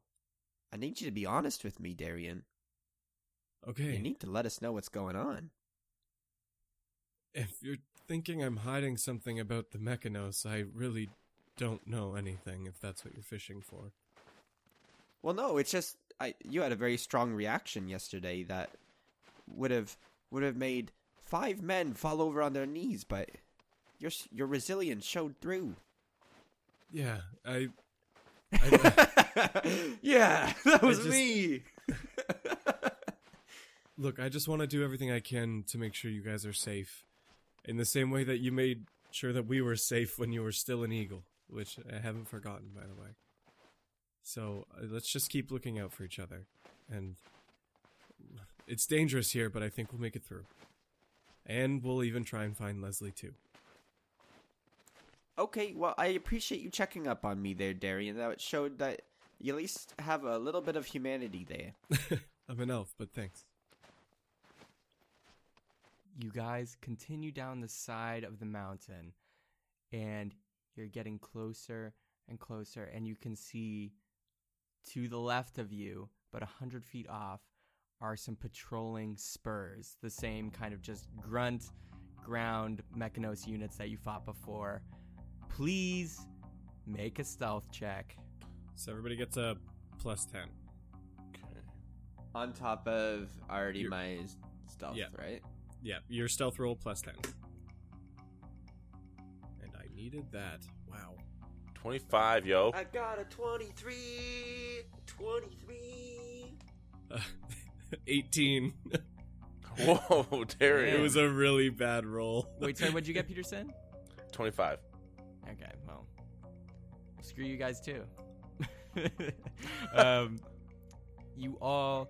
I need you to be honest with me, Darian. Okay. You need to let us know what's going on. If you're thinking I'm hiding something about the Mechanos, I really don't know anything, if that's what you're fishing for. Well, no, it's just you had a very strong reaction yesterday that would have made 5 men fall over on their knees, but your resilience showed through. Yeah, I Yeah, that was me. Look, I just want to do everything I can to make sure you guys are safe. In the same way that you made sure that we were safe when you were still an eagle, which I haven't forgotten, by the way. So let's just keep looking out for each other. And it's dangerous here, but I think we'll make it through. And we'll even try and find Leslie, too. Okay, well, I appreciate you checking up on me there, Darian. That showed that you at least have a little bit of humanity there. I'm an elf, but thanks. You guys continue down the side of the mountain, and you're getting closer and closer, and you can see to the left of you, but 100 feet off, are some patrolling spurs, the same kind of just grunt, ground Mechanos units that you fought before. Please make a stealth check. So everybody gets a +10. Okay. On top of already my stealth, yeah. Right? Yeah, your stealth roll +10. And I needed that. Wow. 25, yo. I got a 23! 23! 18. Whoa, Terry. It was a really bad roll. Wait, so what'd you get, Peterson? 25. Okay, well. Screw you guys, too. You all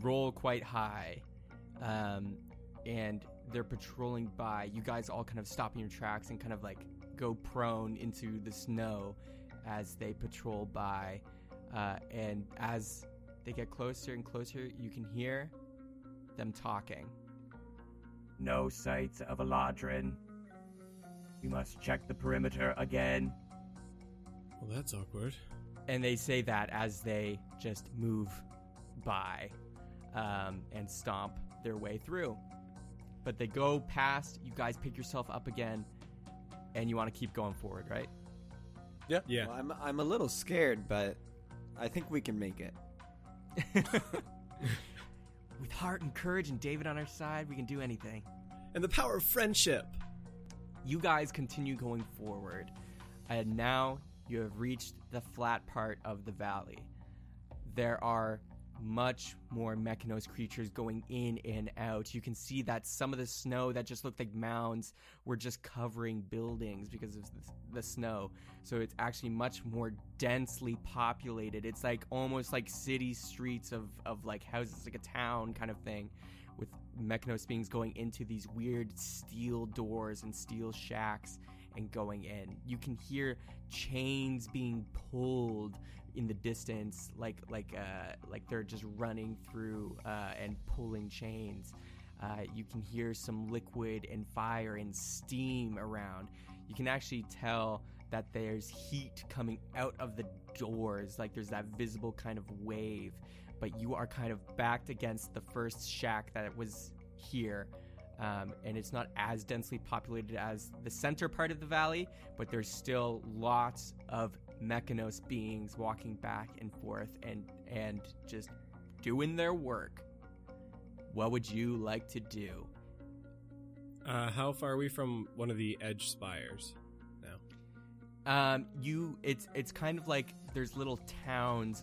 roll quite high. And they're patrolling by. You guys all kind of stop in your tracks and kind of like go prone into the snow as they patrol by. And as they get closer and closer, you can hear them talking. No sights of Eladrin. We must check the perimeter again. Well, that's awkward. And they say that as they just move by and stomp their way through. But they go past, you guys pick yourself up again, and you want to keep going forward, right? Yeah. Yeah. Well, I'm a little scared, but I think we can make it. With heart and courage and David on our side, we can do anything. And the power of friendship. You guys continue going forward, and now you have reached the flat part of the valley. There are much more Mechanos creatures going in and out. You can see that some of the snow that just looked like mounds were just covering buildings because of the snow. So it's actually much more densely populated. It's like almost like city streets of like houses, like a town kind of thing, with Mechanos beings going into these weird steel doors and steel shacks and going in. You can hear chains being pulled in the distance, like they're just running through and pulling chains. You can hear some liquid and fire and steam around. You can actually tell that there's heat coming out of the doors, like there's that visible kind of wave, but you are kind of backed against the first shack that was here. And it's not as densely populated as the center part of the valley, but there's still lots of Mechanos beings walking back and forth and just doing their work. What would you like to do? How far are we from one of the edge spires now? It's kind of like there's little towns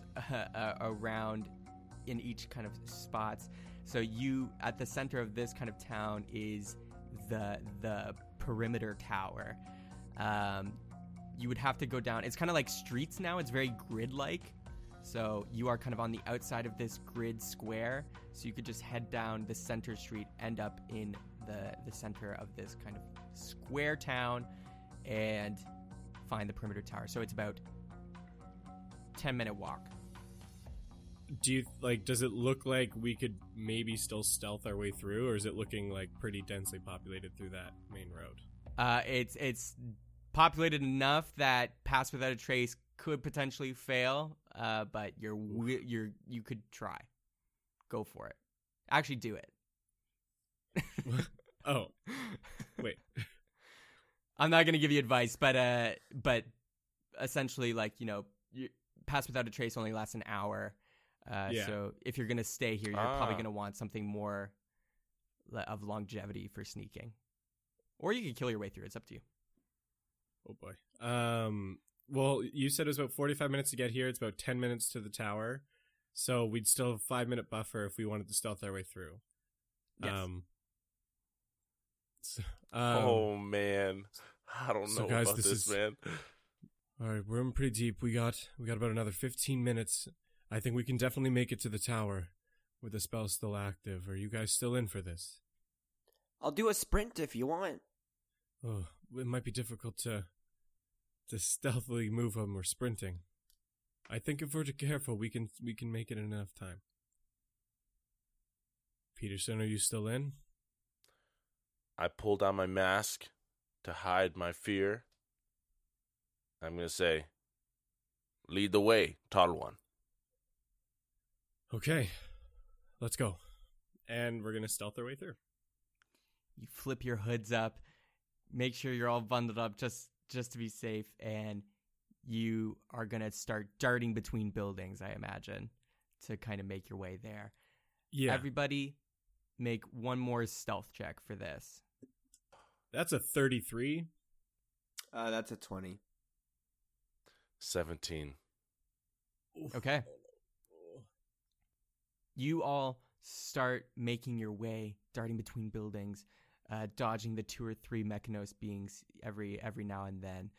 around in each kind of spots. So you, at the center of this kind of town is the perimeter tower. You would have to go down. It's kind of like streets now. It's very grid-like. So you are kind of on the outside of this grid square. So you could just head down the center street, end up in the center of this kind of square town, and find the perimeter tower. So it's about 10-minute walk. Do you like? Does it look like we could maybe still stealth our way through, or is it looking like pretty densely populated through that main road? It's populated enough that Pass Without a Trace could potentially fail, but you could try. Go for it. Actually, do it. Oh, wait. I'm not gonna give you advice, but essentially, Pass Without a Trace only lasts an hour. So if you're going to stay here, you're probably going to want something more of longevity for sneaking. Or you can kill your way through. It's up to you. Oh, boy. Well, you said it was about 45 minutes to get here. It's about 10 minutes to the tower. So we'd still have a 5-minute buffer if we wanted to stealth our way through. Yes. Oh, man. I don't know guys, about this, man. All right, we're in pretty deep. We got about another 15 minutes. I think we can definitely make it to the tower with the spell still active. Are you guys still in for this? I'll do a sprint if you want. Oh, it might be difficult to stealthily move when we're sprinting. I think if we're careful, we can make it in enough time. Peterson, are you still in? I pull down my mask to hide my fear. I'm going to say, lead the way, Talwyn. Okay, let's go. And we're going to stealth our way through. You flip your hoods up, make sure you're all bundled up just to be safe, and you are going to start darting between buildings, I imagine, to kind of make your way there. Yeah. Everybody make one more stealth check for this. That's a 33. That's a 20. 17. Okay. You all start making your way, darting between buildings, dodging the 2 or 3 Mechanos beings every now and then.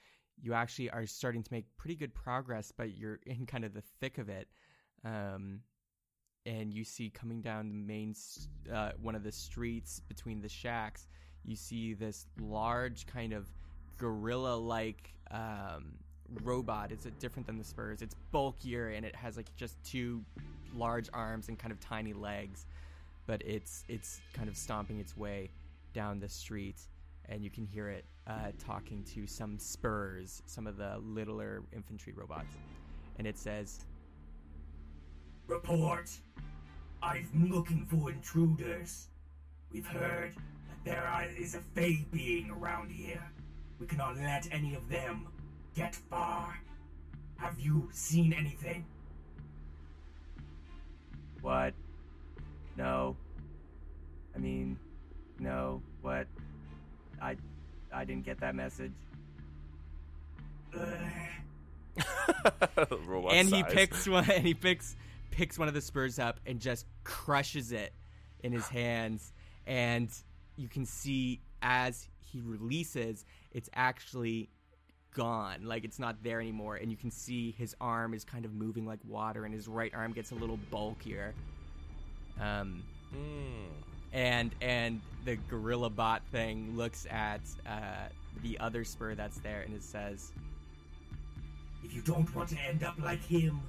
You actually are starting to make pretty good progress, but you're in kind of the thick of it. And you see coming down the main one of the streets between the shacks, you see this large kind of gorilla-like robot. It's different than the Spurs. It's bulkier, and it has like just 2 large arms and kind of tiny legs, but it's kind of stomping its way down the street, and you can hear it talking to some Spurs, some of the littler infantry robots, and it says, "Report. I've been looking for intruders. We've heard that there is a fae being around here. We cannot let any of them get far. Have you seen anything?" "What? No. I mean, no. What? I didn't get that message." And he picks one. And he picks one of the Spurs up and just crushes it in his hands. And you can see as he releases, it's actually gone, like it's not there anymore, and you can see his arm is kind of moving like water, and his right arm gets a little bulkier. And the gorilla bot thing looks at the other Spur that's there, and it says, "If you don't want to end up like him,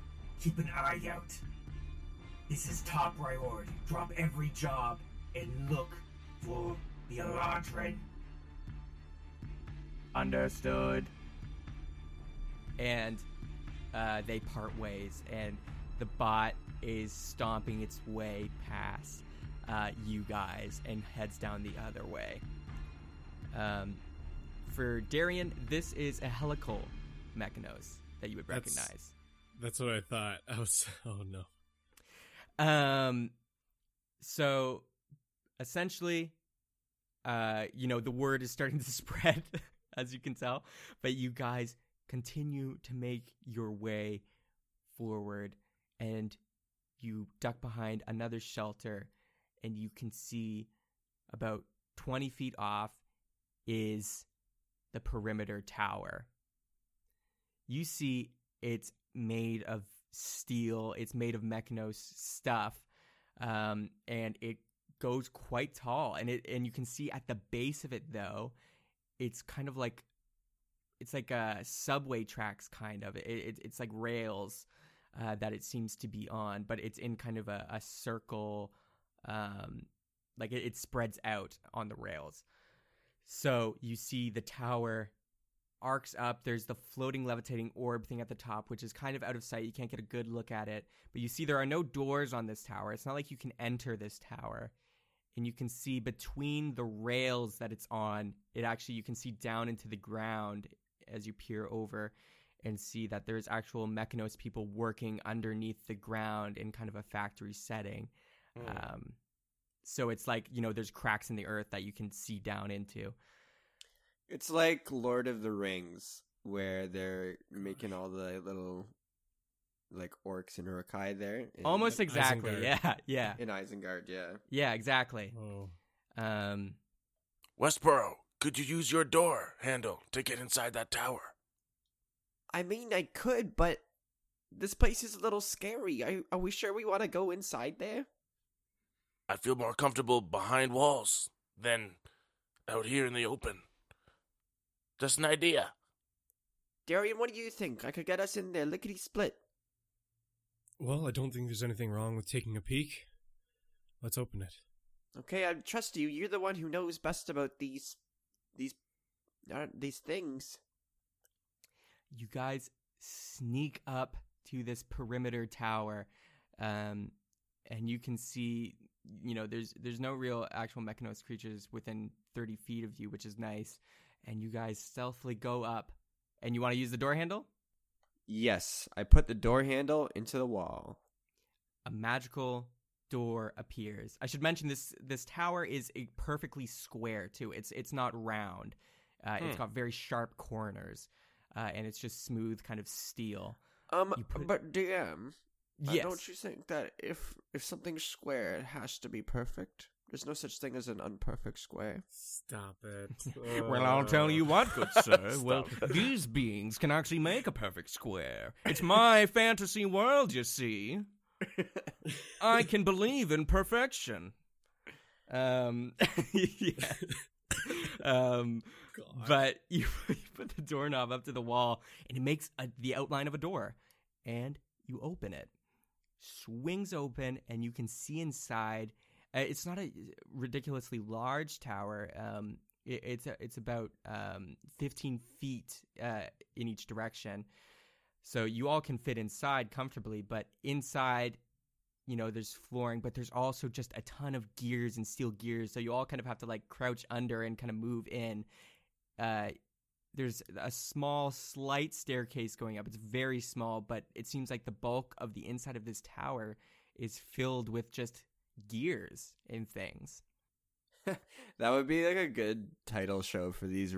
keep an eye out. This is top priority. Drop every job and look for the Eladrin." "Understood." And they part ways, and the bot is stomping its way past you guys and heads down the other way. For Darian, this is a Helical Mechanos that you would recognize. That's what I thought. I was, oh no. So essentially, the word is starting to spread, as you can tell, but you guys continue to make your way forward, and you duck behind another shelter, and you can see about 20 feet off is the perimeter tower. You see it's made of steel, it's made of Mechanos stuff, and it goes quite tall, and you can see at the base of it, though, it's kind of like, it's like a subway tracks kind of. It's like rails that it seems to be on, but it's in kind of a circle, like it spreads out on the rails. So you see the tower arcs up. There's the floating levitating orb thing at the top, which is kind of out of sight. You can't get a good look at it, but you see there are no doors on this tower. It's not like you can enter this tower. And you can see between the rails that it's on, it actually, you can see down into the ground as you peer over and see that there's actual Mechanos people working underneath the ground in kind of a factory setting. Mm. So it's like, there's cracks in the earth that you can see down into. It's like Lord of the Rings. where they're making all the little like orcs and Urukai there. Almost exactly. Isengard. Yeah, yeah. In Isengard, yeah. Yeah, exactly. Oh. Westboro, could you use your door handle to get inside that tower? I mean, I could, but this place is a little scary. Are we sure we want to go inside there? I feel more comfortable behind walls than out here in the open. Just an idea. Darian, what do you think? I could get us in there lickety-split. Well, I don't think there's anything wrong with taking a peek. Let's open it. Okay, I trust you. You're the one who knows best about these things. You guys sneak up to this perimeter tower, and you can see, you know, there's no real actual Mechanos creatures within 30 feet of you, which is nice. And you guys stealthily go up, and you want to use the door handle? Yes, I put the door handle into the wall. A magical door appears. I should mention this tower is a perfectly square too. It's not round. It's got very sharp corners, and it's just smooth kind of steel. But DM, yes. Don't you think that if something's square, it has to be perfect? There's no such thing as an unperfect square. Stop it. Well, I'll tell you what, good sir. Well, these beings can actually make a perfect square. It's my fantasy world, you see. I can believe in perfection. Yeah. But you put the doorknob up to the wall, and it makes the outline of a door. And you open it. Swings open, and you can see inside. It's not a ridiculously large tower. It's about 15 feet in each direction. So you all can fit inside comfortably, but inside, you know, there's flooring, but there's also just a ton of gears and steel gears. So you all kind of have to like crouch under and kind of move in. There's a small, slight staircase going up. It's very small, but it seems like the bulk of the inside of this tower is filled with just gears and things. That would be like a good title show for these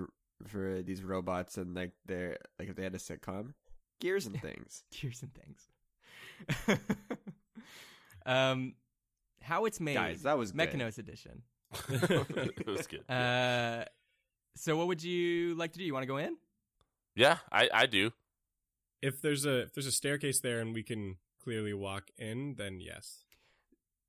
robots, and like they're like if they had a sitcom, Gears and Things. Gears and Things. How it's made, guys. That was Mechanos good. Edition. It was good. So what would you like to do? You want to go in? Yeah, I do. If there's a staircase there and we can clearly walk in, then yes.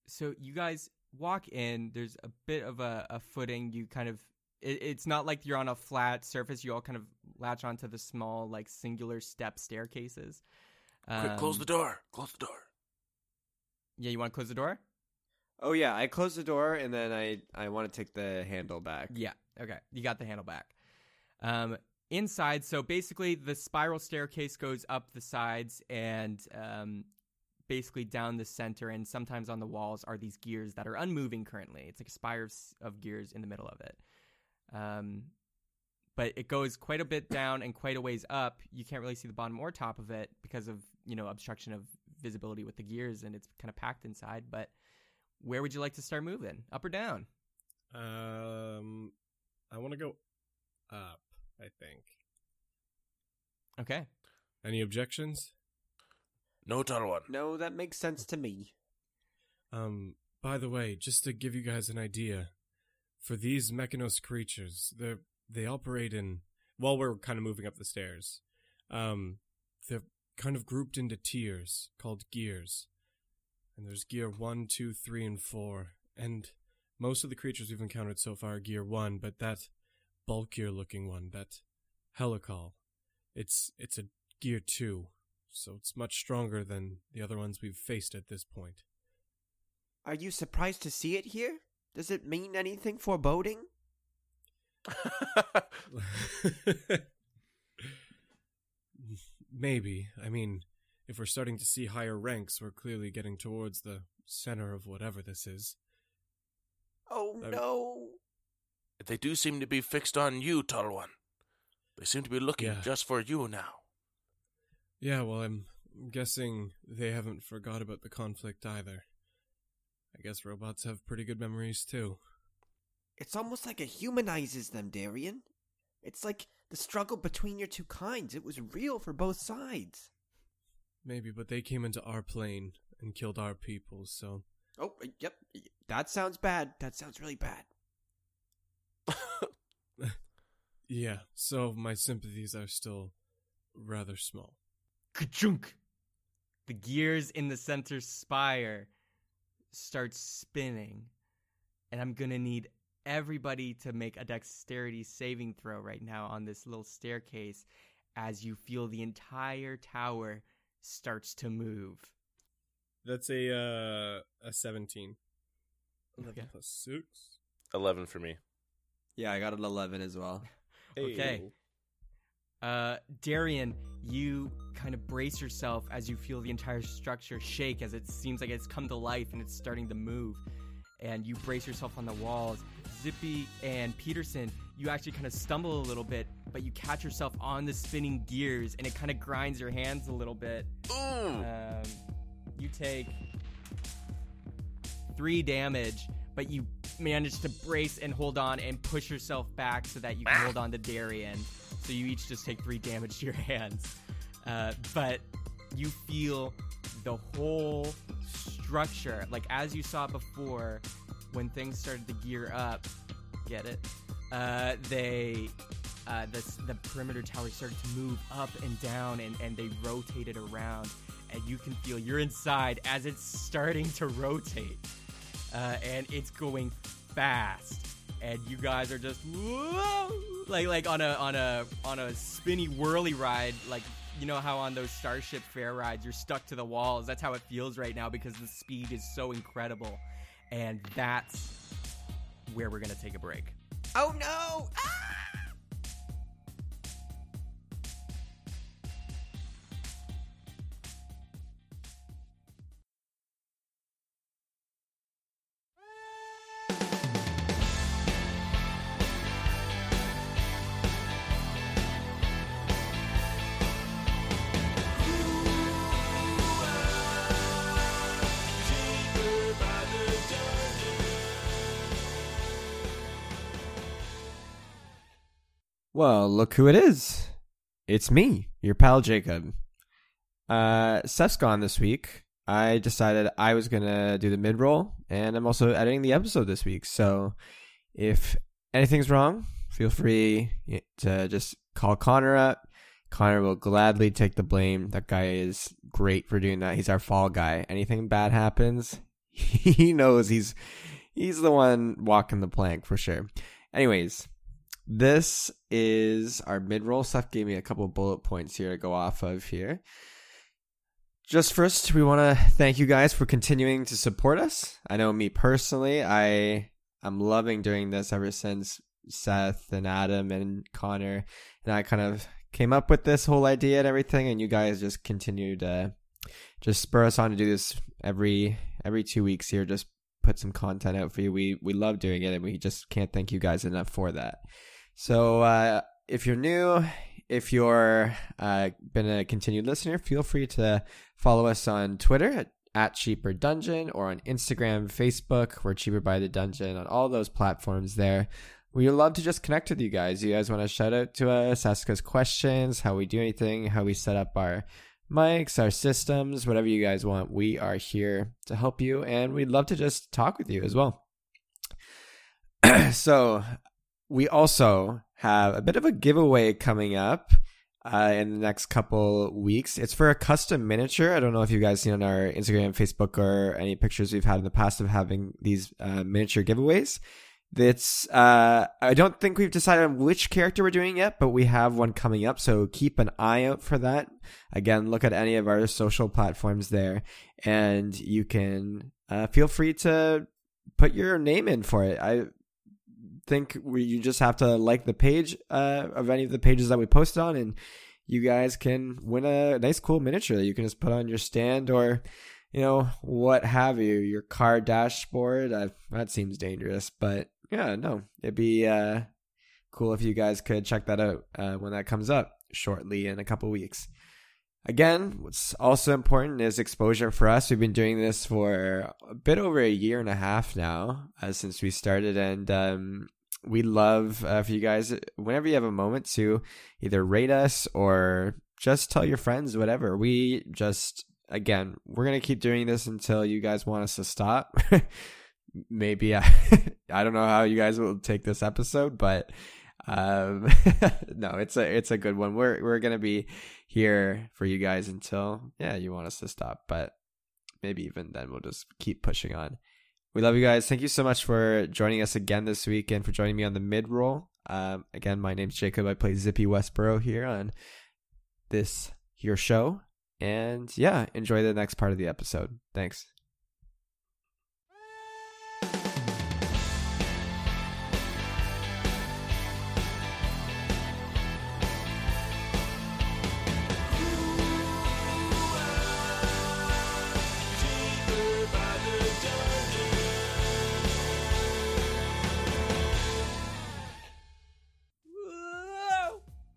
So you guys walk in. There's a bit of a footing. You kind of it's not like you're on a flat surface. You all kind of latch onto the small, like singular step staircases. Quick, close the door. Close the door. Yeah, you want to close the door? Oh yeah, I close the door and then I want to take the handle back. Yeah. Okay, you got the handle back. Inside, so basically the spiral staircase goes up the sides and basically down the center, and sometimes on the walls are these gears that are unmoving currently. It's like a spire of gears in the middle of it. But it goes quite a bit down and quite a ways up. You can't really see the bottom or top of it because of, you know, obstruction of visibility with the gears, and it's kind of packed inside. But where would you like to start moving? Up or down? I want to go up, I think. Okay. Any objections? No, Talwyn. No, that makes sense to me. By the way, just to give you guys an idea, for these Mechanos creatures, they operate in, while we're kind of moving up the stairs, they're kind of grouped into tiers called gears. And there's gear 1, 2, 3, and 4. And most of the creatures we've encountered so far are gear 1, but that bulkier looking one, that Helical, it's a gear 2. So it's much stronger than the other ones we've faced at this point. Are you surprised to see it here? Does it mean anything foreboding? Maybe. I mean, if we're starting to see higher ranks, we're clearly getting towards the center of whatever this is. Oh, no. They do seem to be fixed on you, Talwyn. They seem to be looking just for you now. Yeah, well, I'm guessing they haven't forgot about the conflict either. I guess robots have pretty good memories, too. It's almost like it humanizes them, Darian. It's like The struggle between your two kinds, it was real for both sides. Maybe, but they came into our plane and killed our people, so... Oh, yep. That sounds bad. That sounds really bad. Yeah, so my sympathies are still rather small. Ka-chunk! The gears in the center spire start spinning, and I'm going to need everybody to make a dexterity saving throw right now on this little staircase as you feel the entire tower starts to move. That's a 17. 11 okay. Plus 6. 11 for me. Yeah, I got an 11 as well. Okay. Darian, you kind of brace yourself as you feel the entire structure shake as it seems like it's come to life and it's starting to move. And you brace yourself on the walls. Zippy and Peterson, you actually kind of stumble a little bit, but you catch yourself on the spinning gears and it kind of grinds your hands a little bit. You take 3 damage, but you manage to brace and hold on and push yourself back so that you can hold on to Darian. So you each just take 3 damage to your hands. But you feel the whole structure, like as you saw before, when things started to gear up, get it? The perimeter tower started to move up and down, and they rotated around, and you can feel you're inside as it's starting to rotate. And it's going fast, and you guys are just whoa, like on a spinny whirly ride, like you know how on those Starship Fair rides you're stuck to the walls. That's how it feels right now because the speed is so incredible, and that's where we're gonna take a break. Oh no! Ah! Well, look who it is. It's me, your pal Jacob. Seth's gone this week. I decided I was going to do the mid-roll, and I'm also editing the episode this week. So if anything's wrong, feel free to just call Connor up. Connor will gladly take the blame. That guy is great for doing that. He's our fall guy. Anything bad happens, he knows he's the one walking the plank for sure. Anyways... This is our mid-roll. Seth gave me a couple of bullet points here to go off of here. Just first, we want to thank you guys for continuing to support us. I know me personally, I'm loving doing this ever since Seth and Adam and Connor and I kind of came up with this whole idea and everything, and you guys just continue to just spur us on to do this every 2 weeks here, just put some content out for you. We love doing it, and we just can't thank you guys enough for that. So if you're new, if you're been a continued listener, feel free to follow us on Twitter at Cheaper Dungeon, or on Instagram, Facebook. We're Cheaper by the Dungeon on all those platforms there. We love to just connect with you guys. You guys want to shout out to us, ask us questions, how we do anything, how we set up our mics, our systems, whatever you guys want. We are here to help you, and we'd love to just talk with you as well. So... we also have a bit of a giveaway coming up in the next couple weeks. It's for a custom miniature. I don't know if you guys seen on our Instagram, Facebook, or any pictures we've had in the past of having these miniature giveaways. That's I don't think we've decided on which character we're doing yet, but we have one coming up, so keep an eye out for that. Again, look at any of our social platforms there, and you can feel free to put your name in for it. You just have to like the page of any of the pages that we posted on, and you guys can win a nice cool miniature that you can just put on your stand, or you know, what have you, your car dashboard. That seems dangerous, but yeah, no, it'd be cool if you guys could check that out when that comes up shortly in a couple weeks. Again, what's also important is exposure for us. We've been doing this for a bit over a year and a half now since we started, and We'd love for you guys, whenever you have a moment, to either rate us or just tell your friends, whatever. We just, again, we're going to keep doing this until you guys want us to stop. Maybe I don't know how you guys will take this episode, but no, it's a good one. We're going to be here for you guys until, yeah, you want us to stop. But maybe even then we'll just keep pushing on. We love you guys. Thank you so much for joining us again this week and for joining me on the mid-roll. Again, my name's Jacob. I play Zippy Westboro here on this here show. And yeah, enjoy the next part of the episode. Thanks.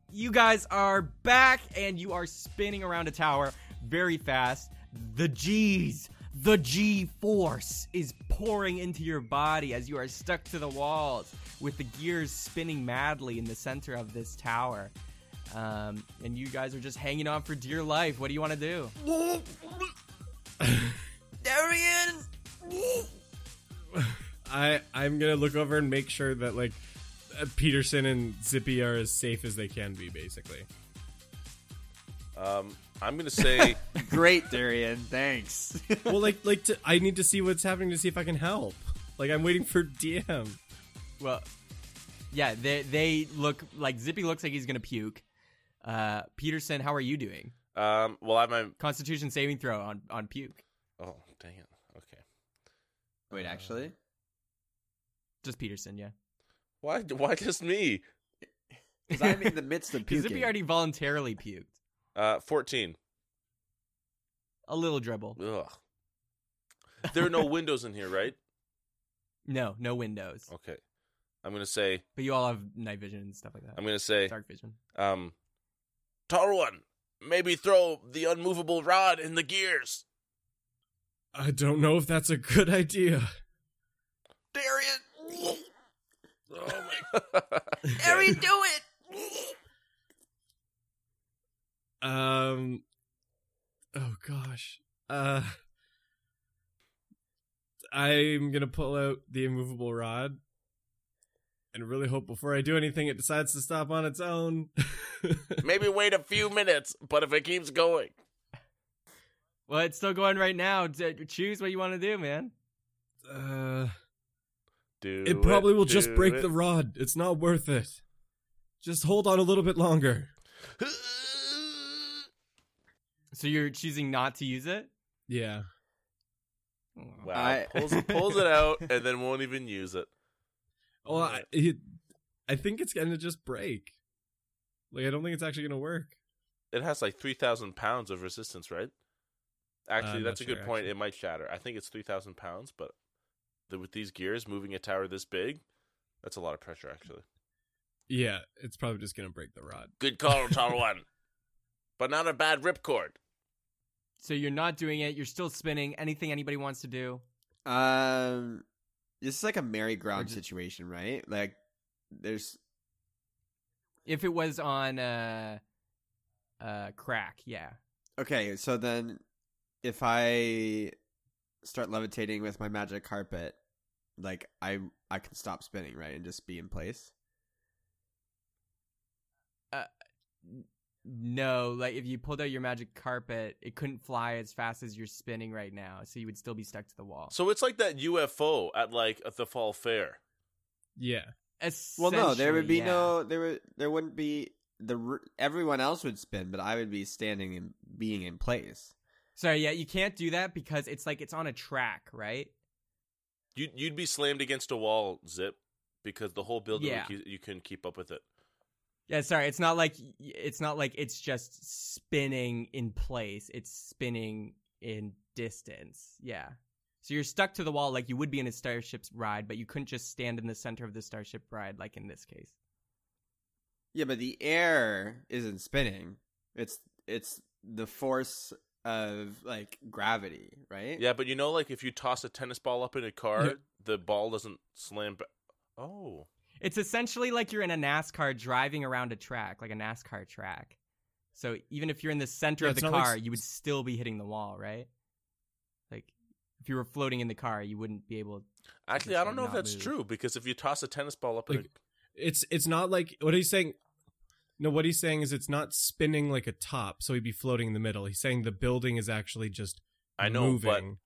You guys are back, and you are spinning around a tower very fast. The G-force is pouring into your body as you are stuck to the walls with the gears spinning madly in the center of this tower. And you guys are just hanging on for dear life. What do you want to do? Darian! I'm going to look over and make sure that, like, Peterson and Zippy are as safe as they can be, basically. I'm going to say... Great, Darian. Thanks. Well, I need to see what's happening to see if I can help. Like, I'm waiting for DM. Well, yeah, they look... Like, Zippy looks like he's going to puke. Peterson, how are you doing? Well, I'm... Constitution saving throw on puke. Oh, dang it. Okay. Wait, actually? Just Peterson, yeah. Why just me? Because I'm in the midst of puking. Zippy already voluntarily puked. 14. A little dribble. Ugh. There are no windows in here, right? No windows. Okay. I'm going to say... But you all have night vision and stuff like that. I'm going to say... Dark vision. Talwyn, maybe throw the unmovable rod in the gears. I don't know if that's a good idea. Darian... Oh my God. Harry, do it. Oh gosh. I'm gonna pull out the immovable rod and really hope before I do anything it decides to stop on its own. Maybe wait a few minutes, but if it keeps going. Well, it's still going right now. Choose what you want to do, man. It probably will just break the rod. It's not worth it. Just hold on a little bit longer. So you're choosing not to use it? Yeah. Wow. Pulls it out and then won't even use it. Well, I think it's going to just break. Like, I don't think it's actually going to work. It has like 3,000 pounds of resistance, right? Actually, that's a good point. Actually. It might shatter. I think it's 3,000 pounds, but... With these gears, moving a tower this big, that's a lot of pressure, actually. Yeah, it's probably just going to break the rod. Good call, Talwyn. But not a bad ripcord. So you're not doing it. You're still spinning. Anything anybody wants to do? This is like a merry-go-round situation, right? Like, there's... If it was on crack, yeah. Okay, so then if I... start levitating with my magic carpet, like I can stop spinning, right, and just be in place. No, like if you pulled out your magic carpet, it couldn't fly as fast as you're spinning right now, so you would still be stuck to the wall. So it's like that UFO at the fall fair. Yeah. Well, no, there would be there wouldn't be everyone else would spin, but I would be standing and being in place. Sorry, yeah, you can't do that because it's like it's on a track, right? You'd be slammed against a wall, Zip, because the whole building you couldn't keep up with it. Yeah, sorry, it's not like it's just spinning in place. It's spinning in distance. Yeah, so you're stuck to the wall like you would be in a starship's ride, but you couldn't just stand in the center of the starship ride, like in this case. Yeah, but the air isn't spinning. It's the force. Of like gravity, right? Yeah, but you know, like if you toss a tennis ball up in a car, the ball doesn't slam. Oh, It's essentially like you're in a NASCAR driving around a track, like a NASCAR track. So even if you're in the center of the car, you would still be hitting the wall, right? Like if you were floating in the car, you wouldn't be able to... Actually, I don't know if that's true, because if you toss a tennis ball up... It's not like... What are you saying? No, what he's saying is it's not spinning like a top, so he'd be floating in the middle. He's saying the building is actually just moving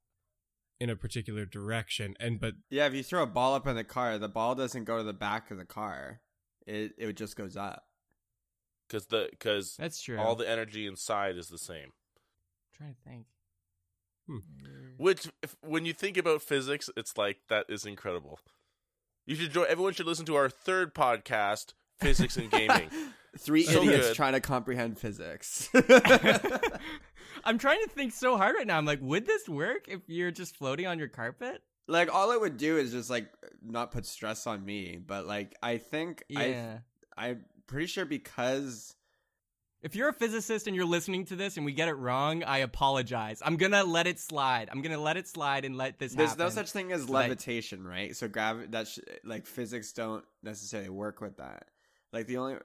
in a particular direction. Yeah, if you throw a ball up in the car, the ball doesn't go to the back of the car. It just goes up. Because that's true. All the energy inside is the same. I'm trying to think. Which, when you think about physics, it's like, that is incredible. You should everyone should listen to our third podcast, Physics and Gaming. Three idiots trying to comprehend physics. I'm trying to think so hard right now. I'm like, would this work if you're just floating on your carpet? Like, all it would do is just, like, not put stress on me. But, like, I think I'm pretty sure because... If you're a physicist and you're listening to this and we get it wrong, I apologize. I'm going to let it slide. I'm going to let it slide and let this happen. There's no such thing as levitation, right? So physics don't necessarily work with that. Like the only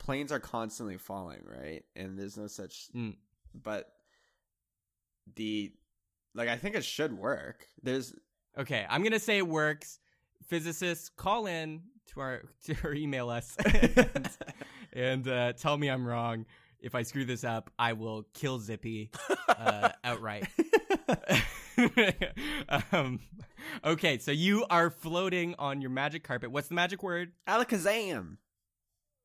planes are constantly falling, right? And there's no such but the I think it should work. Okay, I'm going to say it works. Physicists, call in to our email us and tell me I'm wrong. If I screw this up, I will kill Zippy outright. Okay, so you are floating on your magic carpet. What's the magic word? Alakazam.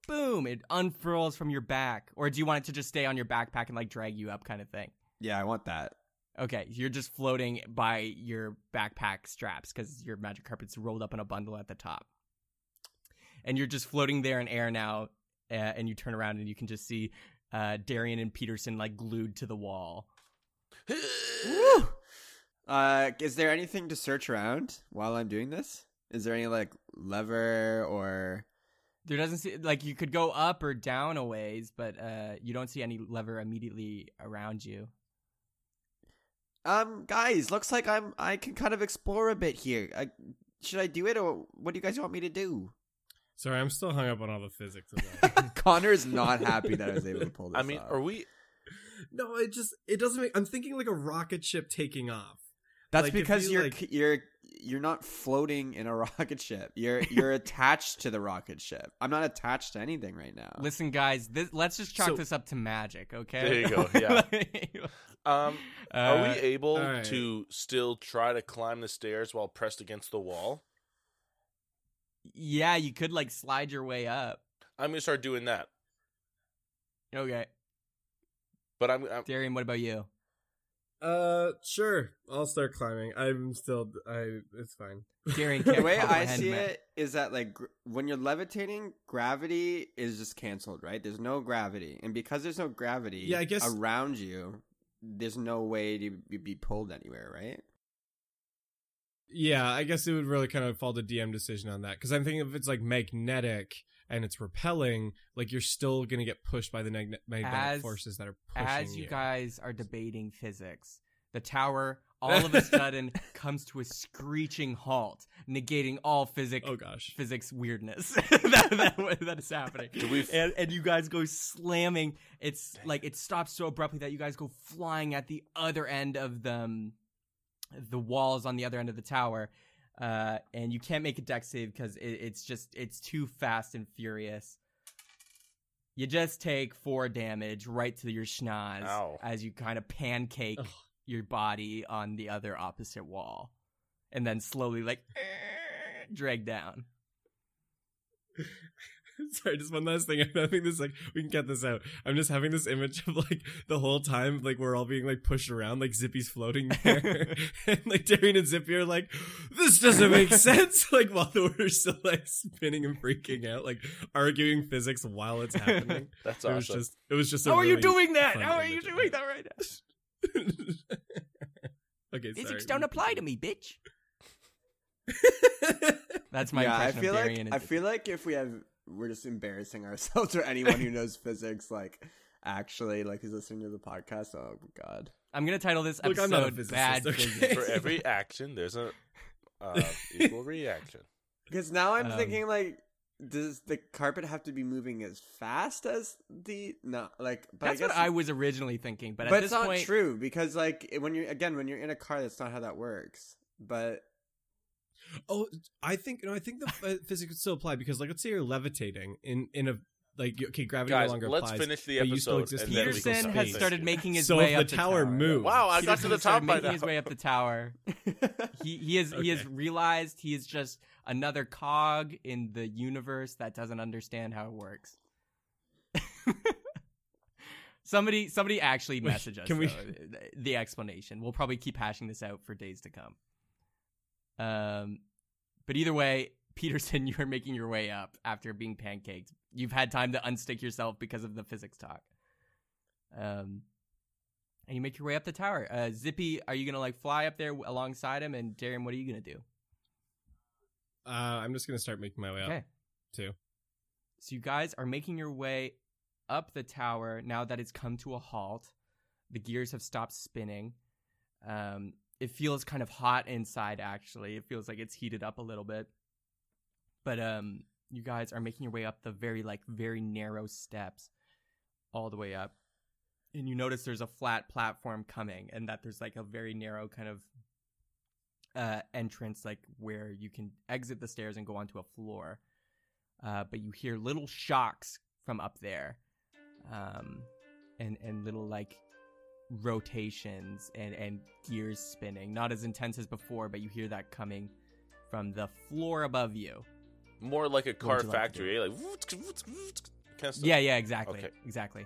Boom. It unfurls from your back. Or do you want it to just stay on your backpack and drag you up kind of thing? Yeah, I want that. Okay, you're just floating by your backpack straps because your magic carpet's rolled up in a bundle at the top. And you're just floating there in air now. And you turn around and you can just see Darian and Peterson glued to the wall. Woo! Is there anything to search around while I'm doing this? Is there any lever or... There doesn't seem you could go up or down a ways, but you don't see any lever immediately around you. Guys, looks like I can kind of explore a bit here. Should I do it, or what do you guys want me to do? Sorry, I'm still hung up on all the physics of that. Connor's not happy that I was able to pull this off. Are we... No, it doesn't make... I'm thinking a rocket ship taking off. That's because you're not floating in a rocket ship. You're attached to the rocket ship. I'm not attached to anything right now. Listen, guys, let's just chalk this up to magic, okay? There you go, yeah. Are we able to still try to climb the stairs while pressed against the wall? Yeah, you could slide your way up. I'm gonna start doing that. Okay. But I'm Darian, what about you? Sure. I'll start climbing. It's fine. Darian, the way I see it is that when you're levitating, gravity is just canceled, right? There's no gravity, and because there's no gravity, I guess... around you, there's no way to be pulled anywhere, right? Yeah, I guess it would really kind of fall to DM decision on that, because I'm thinking if it's magnetic and it's repelling, you're still going to get pushed by the magnetic forces that are pushing you. As you guys are debating physics, the tower all of a sudden comes to a screeching halt, negating all physics weirdness that is happening. And you guys go slamming. It's it stops so abruptly that you guys go flying at the other end of the walls on the other end of the tower, and you can't make a dex save because it's too fast and furious. You just take 4 damage right to your schnoz. Ow. As you kind of pancake your body on the other opposite wall, and then slowly drag down. Sorry, just one last thing. I'm having this we can cut this out. I'm just having this image of the whole time we're all being pushed around, Zippy's floating there, and Darian and Zippy are this doesn't make sense. While we're still spinning and freaking out, arguing physics while it's happening. That's awesome. It was just. How are you doing that? How are you doing that right now? Okay, physics don't apply to me, bitch. That's my impression of Darian. I feel like if we're just embarrassing ourselves, or anyone who knows physics, actually, who's listening to the podcast. Oh God! I'm gonna title this episode "Bad Physics." For every action, there's an equal reaction. Because now I'm thinking Does the carpet have to be moving as fast as the no? Like, but that's I guess, what I was originally thinking, but at this point, it's not true because, like, when you're in a car, that's not how that works. But I think the physics would still apply because, like, let's say you're levitating in a like okay, gravity Guys, no longer let's applies. Let's finish the episode. And Peterson has started making his way up the tower. Moves. Wow, I got to the top by now. Making his way up the tower. He has realized he is just another cog in the universe that doesn't understand how it works. Somebody actually message us the explanation. We'll probably keep hashing this out for days to come. But either way, Peterson, you're making your way up after being pancaked. You've had time to unstick yourself because of the physics talk. And you make your way up the tower. Zippy, are you going to like fly up there alongside him? And Darian, what are you going to do? I'm just going to start making my way up, too. So you guys are making your way up the tower now that it's come to a halt. The gears have stopped spinning. It feels kind of hot inside, actually. It feels like it's heated up a little bit. But you guys are making your way up the very narrow steps all the way up. And you notice there's a flat platform coming and that there's like a very narrow kind of entrance, like where you can exit the stairs and go onto a floor, but you hear little shocks from up there, and little like rotations and gears spinning, not as intense as before, but you hear that coming from the floor above you, more like a car factory, like yeah exactly. Okay. Exactly.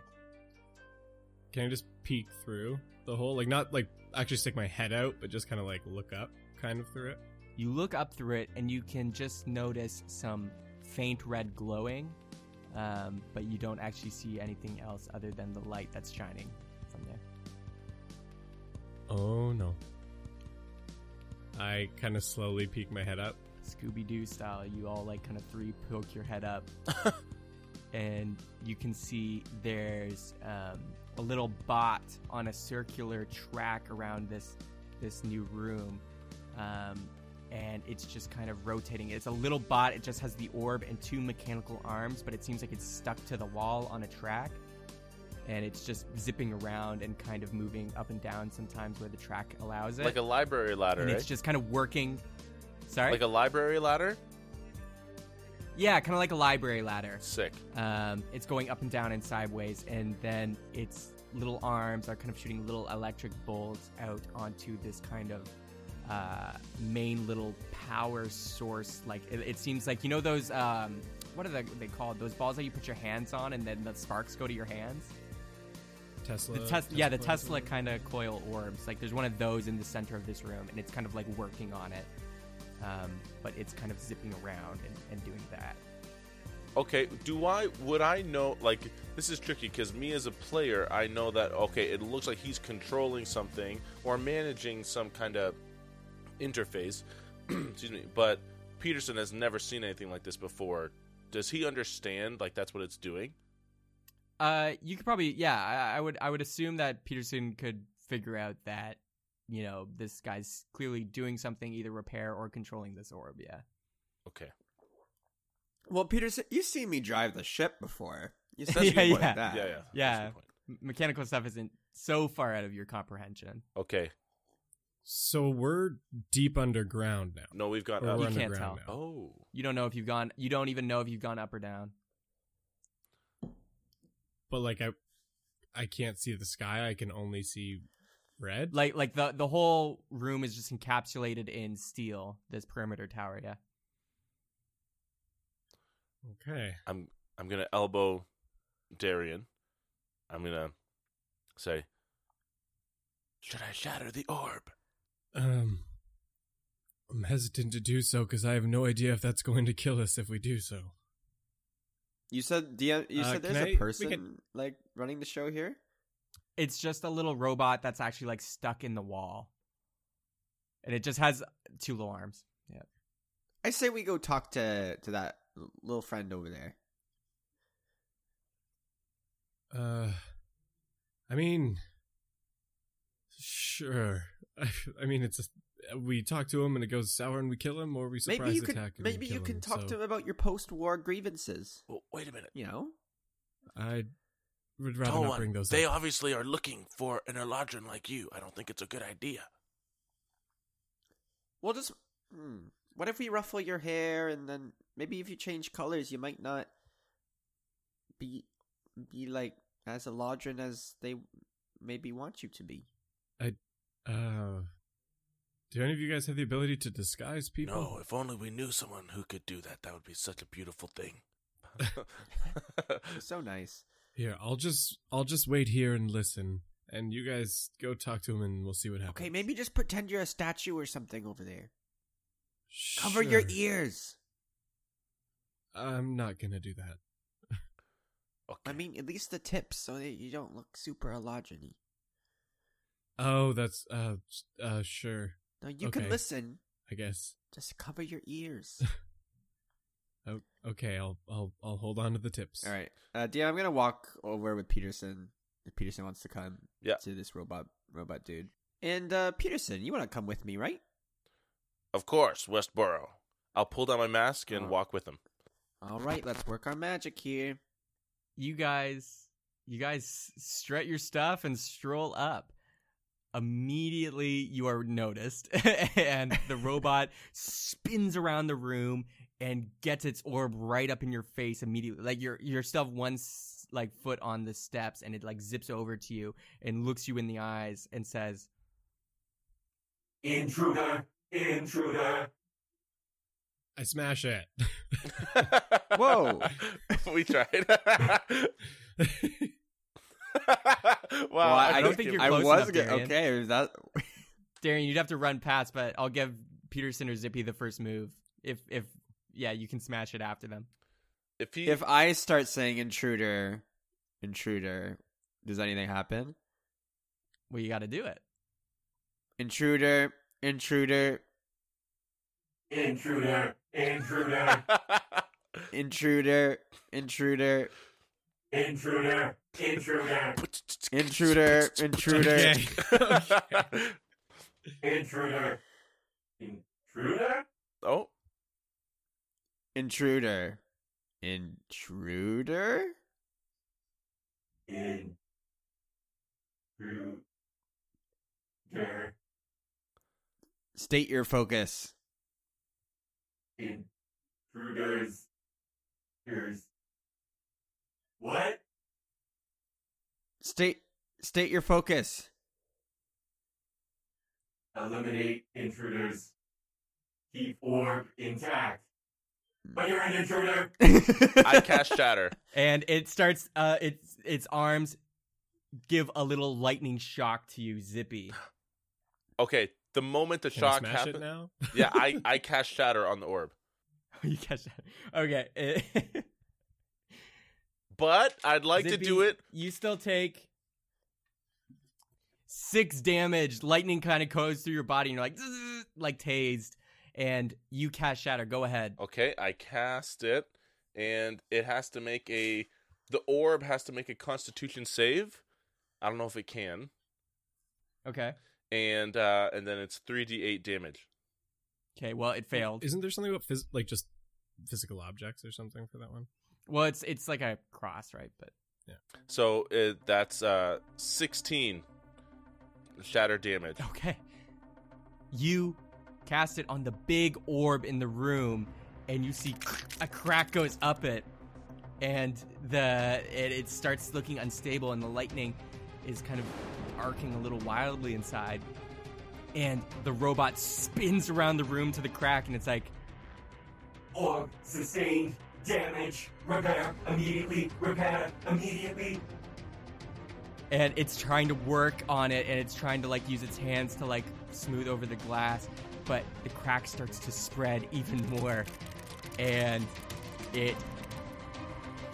Can I just peek through the hole, like not like actually stick my head out, but just kind of like look up kind of through it? You look up through it and you can just notice some faint red glowing, but you don't actually see anything else other than the light that's shining from there. Oh no. I kind of slowly peek my head up. Scooby-Doo style, you all like kind of three poke your head up. And you can see there's a little bot on a circular track around this new room, and it's just kind of rotating. It's a little bot. It just has the orb and two mechanical arms, but it seems like it's stuck to the wall on a track, and it's just zipping around and kind of moving up and down sometimes where the track allows it. Like a library ladder, and it's just kind of working. Sorry? Like a library ladder? Yeah, kind of like a library ladder. Sick. It's going up and down and sideways, and then its little arms are kind of shooting little electric bolts out onto this kind of main little power source. Like it seems like, you know those, what are they called? Those balls that you put your hands on and then the sparks go to your hands? Tesla. The Tesla kind of coil orbs. Like there's one of those in the center of this room, and it's kind of like working on it. But it's kind of zipping around and doing that. Okay, would I know, like, this is tricky because me as a player, I know that, okay, it looks like he's controlling something or managing some kind of interface, excuse me, but Peterson has never seen anything like this before. Does he understand, like, that's what it's doing? You could probably, yeah, I would assume that Peterson could figure out that, you know, this guy's clearly doing something, either repair or controlling this orb, yeah. Okay. Well, Peterson, you've seen me drive the ship before. You said yeah. Mechanical stuff isn't so far out of your comprehension. Okay. So we're deep underground now. No, we've gone up. You can't tell. Now. Oh. You don't even know if you've gone up or down. But, like, I can't see the sky. I can only see... red? Like the whole room is just encapsulated in steel, this perimeter tower, yeah. Okay. I'm gonna elbow Darian. I'm gonna say, should I shatter the orb? I'm hesitant to do so because I have no idea if that's going to kill us if we do so. You said there's a person like running the show here? It's just a little robot that's actually, like, stuck in the wall. And it just has two little arms. Yeah. I say we go talk to that little friend over there. I mean, sure. I mean, it's a, we talk to him and it goes sour and we kill him, or we surprise attack him. Maybe you can talk to him about your post-war grievances. Well, wait a minute. You know? I would rather not bring those up. They obviously are looking for an Eladrin like you. I don't think it's a good idea. Well, just... what if we ruffle your hair and then maybe if you change colors, you might not be like as Eladrin as they maybe want you to be. Do any of you guys have the ability to disguise people? No, if only we knew someone who could do that. That would be such a beautiful thing. So nice. Here, I'll just wait here and listen, and you guys go talk to him and we'll see what happens. Okay, maybe just pretend you're a statue or something over there. Sure. Cover your ears. I'm not going to do that. Okay. I mean, at least the tips so that you don't look super Eladrin-y. Oh, that's, sure. No, you can listen. I guess. Just cover your ears. Okay, I'll hold on to the tips. All right. Dia, I'm going to walk over with Peterson if Peterson wants to come to this robot dude. And, Peterson, you want to come with me, right? Of course, Westboro. I'll pull down my mask and walk with him. All right, let's work our magic here. You guys strut your stuff and stroll up. Immediately, you are noticed, and the robot spins around the room and gets its orb right up in your face immediately. Like you're still have one foot on the steps, and it zips over to you and looks you in the eyes and says, "Intruder." Intruder. I smash it. Whoa. We tried. Wow. Well, I don't think you're close enough, Darian. Okay. Is that... Darian, you'd have to run past, but I'll give Peterson or Zippy the first move. If you can smash it after them. If I start saying intruder, does anything happen? Well, you got to do it. Intruder. Intruder. Okay. Intruder. Oh. Intruder. State your focus. Intruders. What? State your focus. Eliminate intruders. Keep orb intact. But you're an intruder. I cast shatter, and it starts. Its arms give a little lightning shock to you, Zippy. Okay. The moment the shock happened, yeah, I cast shatter on the orb. You cast shatter. Okay. But I'd like Zippy, to do it. You still take 6 damage. Lightning kind of goes through your body, and you're like tased, and you cast shatter. Go ahead. Okay, I cast it, and it has to make the orb has to make a Constitution save. I don't know if it can. Okay. And then it's 3d8 damage. Okay, well, it failed. Isn't there something about just physical objects or something for that one? Well, it's like a cross, right? But yeah. So that's 16 shatter damage. Okay. You cast it on the big orb in the room, and you see a crack goes up it, and it starts looking unstable, and the lightning is kind of arcing a little wildly inside, and the robot spins around the room to the crack, and it's like, orb sustained damage, repair immediately, and it's trying to work on it, and it's trying to use its hands to smooth over the glass, but the crack starts to spread even more, and it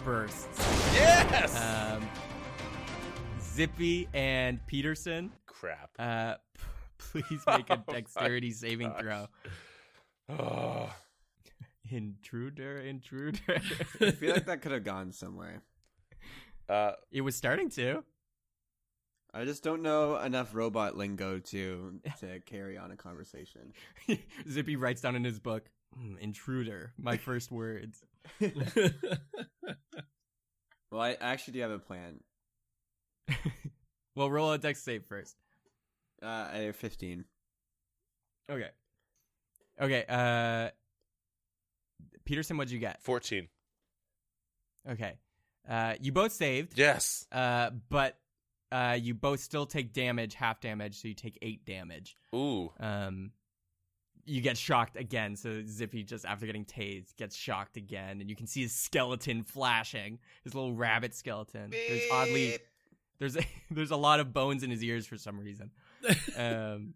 bursts. Yes. Zippy and Peterson. Crap. Please make a dexterity saving throw. Oh. Intruder. I feel like that could have gone somewhere. It was starting to. I just don't know enough robot lingo to carry on a conversation. Zippy writes down in his book, intruder, my first words. Well, I actually do have a plan. Well, roll a dex save first. I have 15. Okay. Peterson, what'd you get? 14. Okay. You both saved. Yes. But you both still take damage, half damage, so you take 8 damage. Ooh. You get shocked again, so Zippy, just after getting tased, gets shocked again, and you can see his skeleton flashing, his little rabbit skeleton. Beep. There's a lot of bones in his ears for some reason. And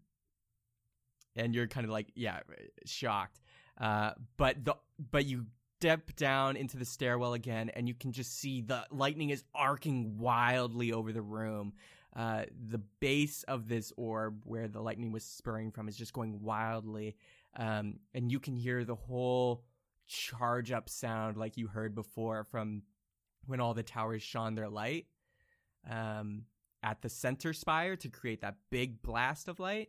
you're kind of like, yeah, shocked. But you step down into the stairwell again, and you can just see the lightning is arcing wildly over the room. The base of this orb where the lightning was spurring from is just going wildly, and you can hear the whole charge-up sound like you heard before from when all the towers shone their light at the center spire to create that big blast of light.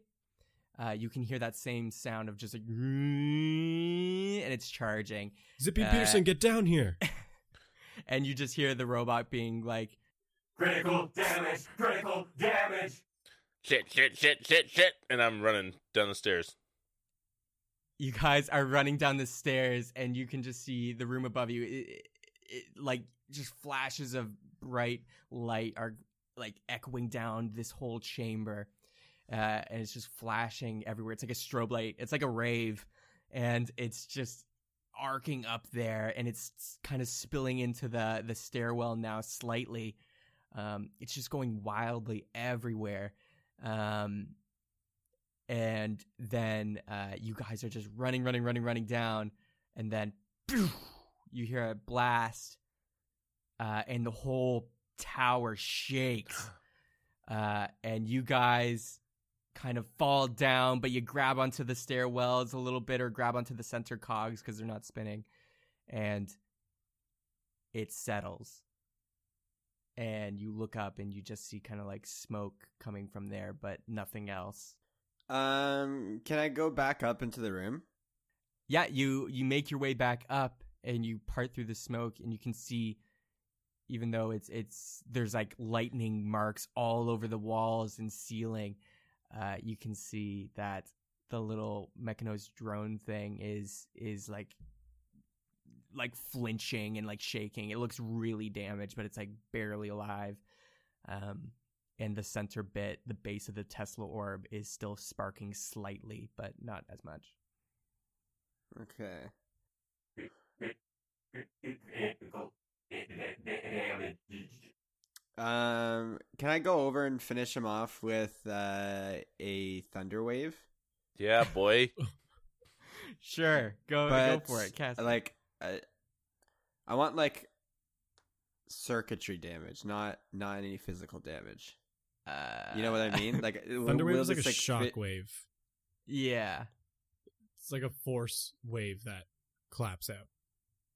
You can hear that same sound of just like, and it's charging. Zippy Peterson, get down here. And you just hear the robot being like, critical damage. Shit. And I'm running down the stairs. You guys are running down the stairs, and you can just see the room above you. It like just flashes of bright light are like echoing down this whole chamber. And it's just flashing everywhere. It's like a strobe light. It's like a rave, and it's just arcing up there, and it's kind of spilling into the stairwell now slightly. It's just going wildly everywhere. And then you guys are just running down, and then poof, you hear a blast, and the whole tower shakes, and you guys kind of fall down, but you grab onto the stairwells a little bit, or grab onto the center cogs because they're not spinning, and it settles, and you look up and you just see kind of like smoke coming from there, but nothing else. Can I go back up into the room? Yeah, you make your way back up, and you part through the smoke, and you can see, even though it's there's like lightning marks all over the walls and ceiling, you can see that the little Mechanos drone thing is like flinching and like shaking. It looks really damaged, but it's like barely alive. And the center bit, the base of the Tesla orb, is still sparking slightly, but not as much. Okay. Can I go over and finish him off with a thunder wave? Yeah, boy. Sure, go for it, Cass. Like, I want like circuitry damage, not any physical damage. You know what I mean? Like thunder wave is like a shock wave. Yeah, it's like a force wave that claps out.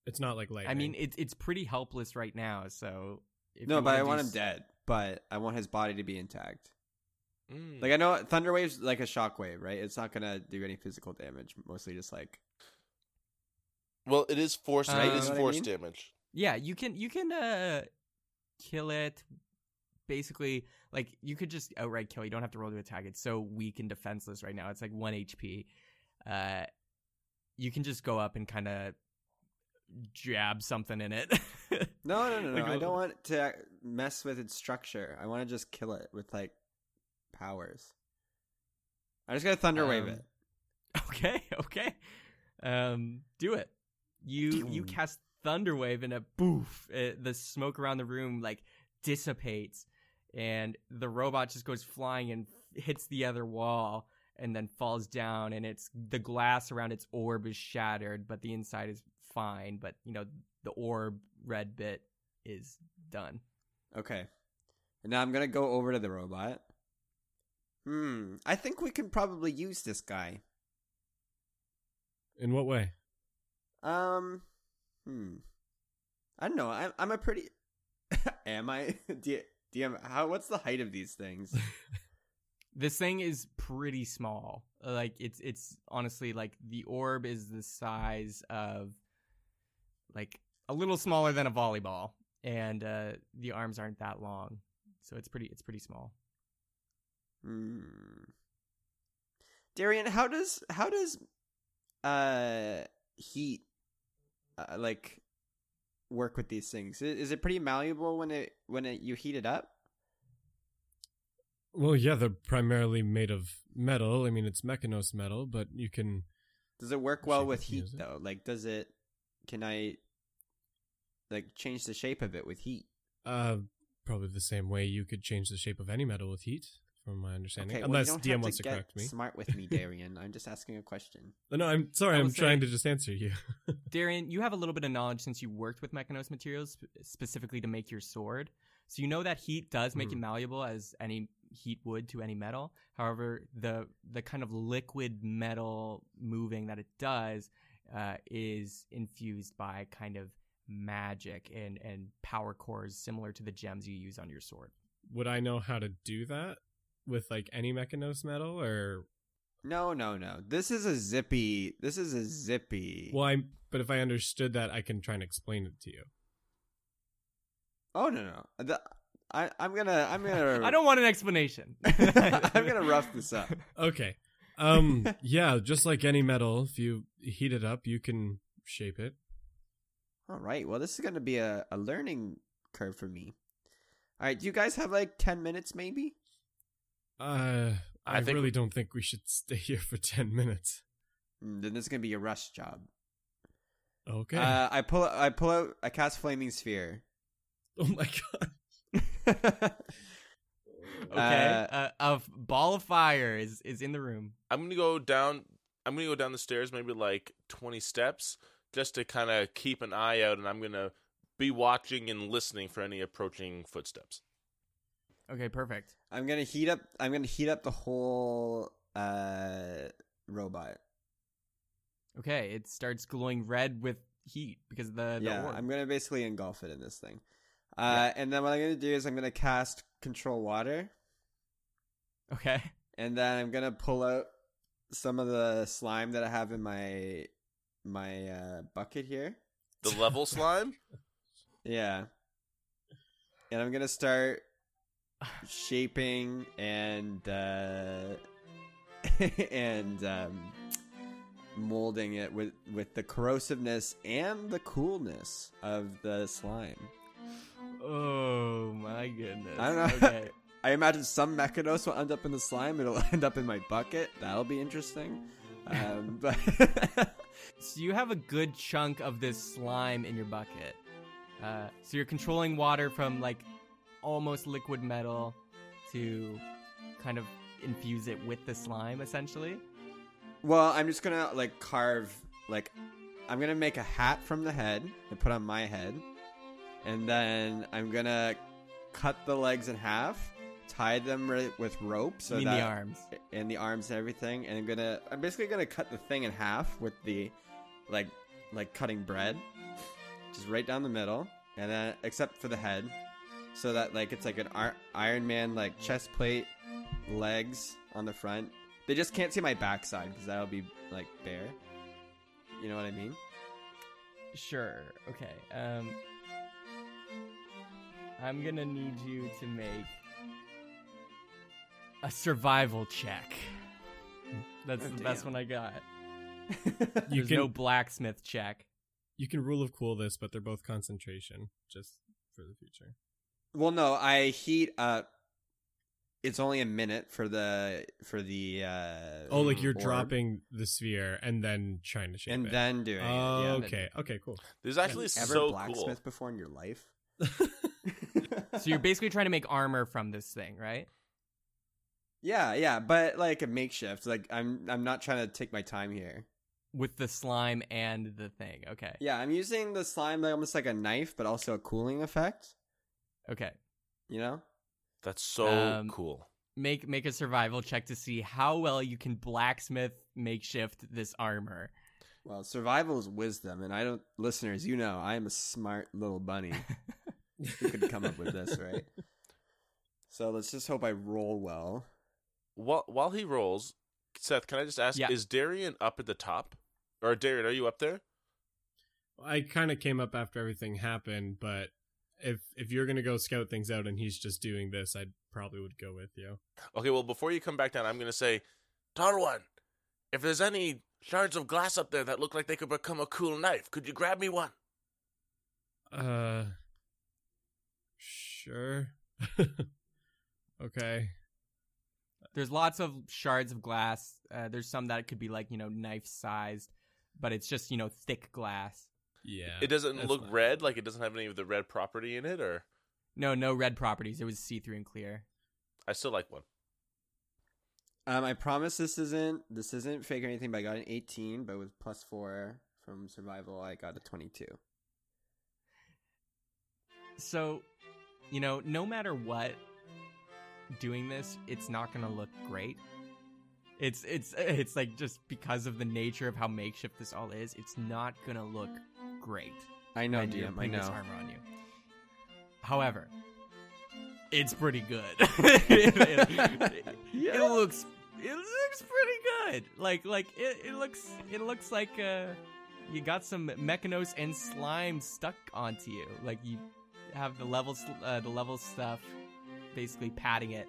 It's not like lightning. I mean, it's pretty helpless right now, so. But I want him dead, but I want his body to be intact. Mm. Like, I know thunder wave's like a shock wave, right? It's not going to do any physical damage, mostly just like... Well, it is force, right? It is force damage. Yeah, you can kill it. Basically, like, you could just outright kill. You don't have to roll to attack. It's so weak and defenseless right now. It's like 1 HP. You can just go up and kind of jab something in it. No. I don't want to mess with its structure. I want to just kill it with, like, powers. I just got to thunder wave it. Okay. Do it. You cast thunder wave, and a boof. The smoke around the room, like, dissipates, and the robot just goes flying and hits the other wall, and then falls down, and it's the glass around its orb is shattered, but the inside is fine, but, you know, the orb red bit is done. Okay. And now I'm going to go over to the robot. I think we can probably use this guy. In what way? I don't know. I'm a pretty... Am I? DM, what's the height of these things? This thing is pretty small. Like, it's honestly, like, the orb is the size of, like, a little smaller than a volleyball. And the arms aren't that long. So it's pretty small. Mm. Darian, how does heat, like, work with these things? Is it pretty malleable when you heat it up? Well, yeah, they're primarily made of metal. I mean, it's Mechanos metal, but you can... Does it work well with heat, though? Like, does it... Can I, like, change the shape of it with heat? Probably the same way you could change the shape of any metal with heat, from my understanding. Okay, unless DM wants to correct me. Smart with me, Darian. I'm just asking a question. No, I'm sorry. I'm trying to just answer you. Darian, you have a little bit of knowledge since you worked with Mechanos materials, specifically to make your sword. So you know that heat does make it malleable as any heat would to any metal. However, the kind of liquid metal moving that it does is infused by kind of magic and power cores similar to the gems you use on your sword. Would I know how to do that with, like, any Mechanos metal or... No. This is a Zippy. Well, but if I understood that, I can try and explain it to you. Oh, no. I'm gonna I don't want an explanation. I'm gonna rough this up. Okay. Yeah, just like any metal, if you heat it up, you can shape it. All right. Well, this is gonna be a learning curve for me. All right. Do you guys have like 10 minutes, maybe? I really don't think we should stay here for 10 minutes. Then this is gonna be a rush job. Okay. I pull out. I cast Flaming Sphere. Oh my god. Okay. A ball of fire is in the room. I'm gonna go down the stairs, maybe like 20 steps, just to kind of keep an eye out, and I'm gonna be watching and listening for any approaching footsteps. Okay, perfect. I'm gonna heat up the whole robot. Okay, it starts glowing red with heat because of the orb. I'm gonna basically engulf it in this thing. And then what I'm going to do is I'm going to cast Control Water. Okay. And then I'm going to pull out some of the slime that I have in my bucket here. The level slime? Yeah. And I'm going to start shaping and and molding it with the corrosiveness and the coolness of the slime. Oh my goodness. I don't know. Okay. I imagine some Mechanos will end up in the slime. It'll end up in my bucket. That'll be interesting. But so you have a good chunk of this slime in your bucket. So you're controlling water from like almost liquid metal to kind of infuse it with the slime, essentially. Well, I'm just going to like carve, like I'm going to make a hat from the head and put on my head. And then I'm going to cut the legs in half, tie them with rope. So the arms. And the arms and everything. And I'm basically going to cut the thing in half with the, like cutting bread. Just right down the middle. And then, except for the head. So that, like, it's like an Iron Man, like, chest plate, legs on the front. They just can't see my backside because that'll be, like, bare. You know what I mean? Sure. Okay. I'm going to need you to make a survival check. That's the best one I got. There's no blacksmith check. You can rule of cool this, but they're both concentration, just for the future. Well, no, I heat up. It's only a minute for the oh, like you're orb. Dropping the sphere and then trying to shape and it. And then doing it. Yeah, okay. Okay, cool. There's actually so blacksmith cool. Before in your life? So you're basically trying to make armor from this thing, right? Yeah, but like a makeshift. Like I'm not trying to take my time here. With the slime and the thing, okay. Yeah, I'm using the slime like almost like a knife, but also a cooling effect. Okay. You know? That's so cool. Make a survival check to see how well you can blacksmith makeshift this armor. Well, survival is wisdom, and I don't... Listeners, you know, I am a smart little bunny. You could come up with this, right? So let's just hope I roll well. While he rolls, Seth, can I just ask, is Darian up at the top? Or Darian, are you up there? I kind of came up after everything happened, but if you're going to go scout things out and he's just doing this, I probably would go with you. Okay, well, before you come back down, I'm going to say, Talwyn, if there's any shards of glass up there that look like they could become a cool knife, could you grab me one? Sure. Okay. There's lots of shards of glass. There's some that could be like, knife-sized, but it's just, thick glass. Yeah. It doesn't look red? Like it doesn't have any of the red property in it? Or No red properties. It was see-through and clear. I still like one. I promise this isn't fake or anything, but I got an 18, but with plus 4 from survival, I got a 22. So, no matter what, doing this, it's not going to look great. It's like, just because of the nature of how makeshift this all is, it's not going to look great. I know, DM, I know. This armor on you. However, it's pretty good. It looks pretty good. Like it looks like you got some Mechanos and slime stuck onto you. Like you have the level stuff basically padding it.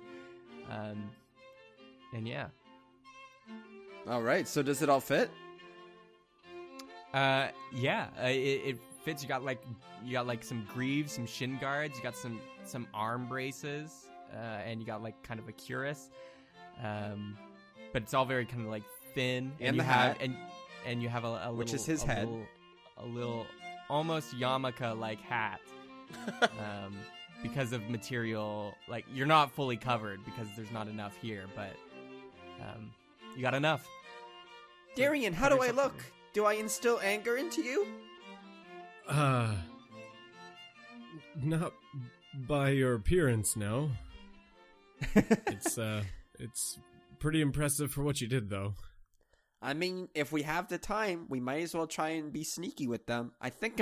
And yeah. All right. So does it all fit? It fits. You got like some greaves, some shin guards. You got some arm braces, and you got like kind of a cuirass. But it's all very kind of like thin. And the hat. And you have a little, which is his head, a little almost yarmulke like hat. Because of material, like you're not fully covered because there's not enough here, but you got enough. Darian, how do I look? Do I instill anger into you? Not by your appearance, no. It's pretty impressive for what you did, though. I mean, if we have the time, we might as well try and be sneaky with them. I think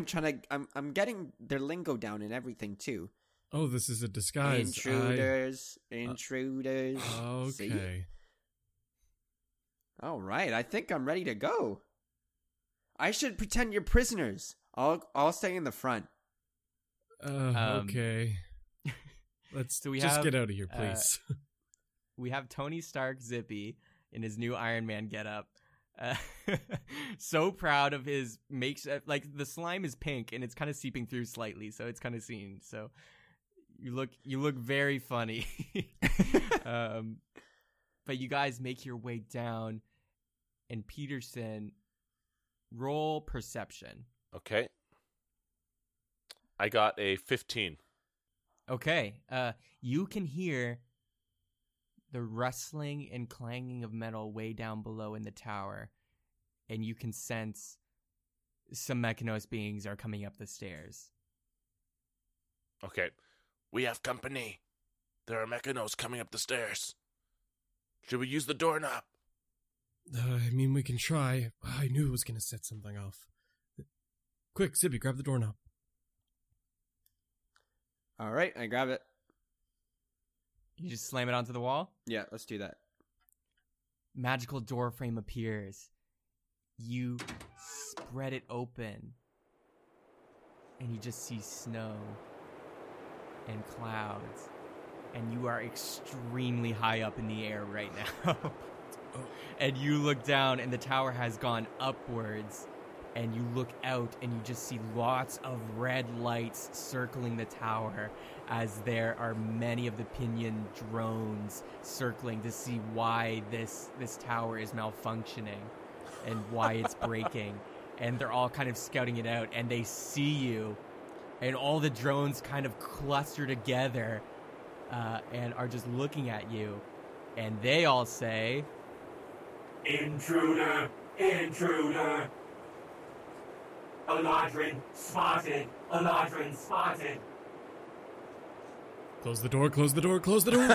I'm getting their lingo down and everything too. Oh, this is a disguise. Intruders. Okay. See? All right, I think I'm ready to go. I should pretend you're prisoners. I'll stay in the front. Okay. Let's get out of here, please. We have Tony Stark Zippy in his new Iron Man getup. So proud of his makes. Like the slime is pink and it's kind of seeping through slightly, so it's kind of seen. So. You look very funny. But you guys make your way down, and Peterson, roll perception. Okay. I got a 15. Okay. You can hear the rustling and clanging of metal way down below in the tower, and you can sense some Mechanos beings are coming up the stairs. Okay. We have company. There are Mechanos coming up the stairs. Should we use the doorknob? I mean, we can try. I knew it was going to set something off. Quick, Zippy, grab the doorknob. All right, I grab it. You just slam it onto the wall? Yeah, let's do that. Magical doorframe appears. You spread it open, and you just see snow and clouds, and you are extremely high up in the air right now. And you look down, and the tower has gone upwards, and you look out, and you just see lots of red lights circling the tower, as there are many of the pinion drones circling to see why this tower is malfunctioning, and why it's breaking, and they're all kind of scouting it out, and they see you. And all the drones kind of cluster together and are just looking at you. And they all say, "Intruder! Intruder! Eladrin spotted! Eladrin spotted!" Close the door, close the door, close the door!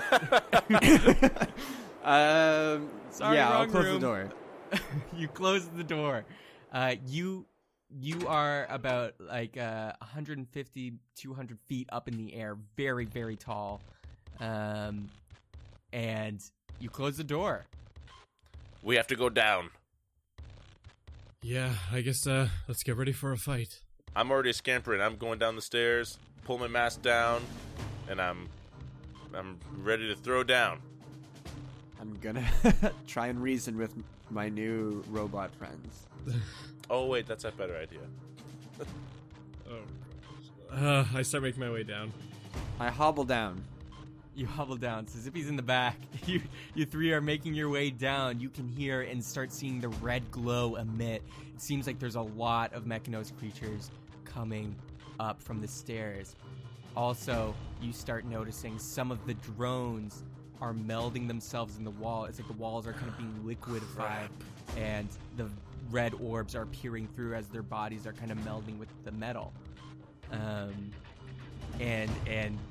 Sorry, yeah, I'll close room. The door. You close the door. You are about, 150, 200 feet up in the air, very, very tall, And you close the door. We have to go down. Yeah, I guess let's get ready for a fight. I'm already scampering. I'm going down the stairs, pull my mask down, and I'm ready to throw down. I'm gonna try and reason with my new robot friends. Oh wait, that's a better idea. I start making my way down. I hobble down. You hobble down. So Zippy's in the back. You three are making your way down. You can hear and start seeing the red glow emit. It seems like there's a lot of Mechanos creatures coming up from the stairs. Also, you start noticing some of the drones are melding themselves in the wall. It's like the walls are kind of being liquidified, and the red orbs are peering through as their bodies are kind of melding with the metal. And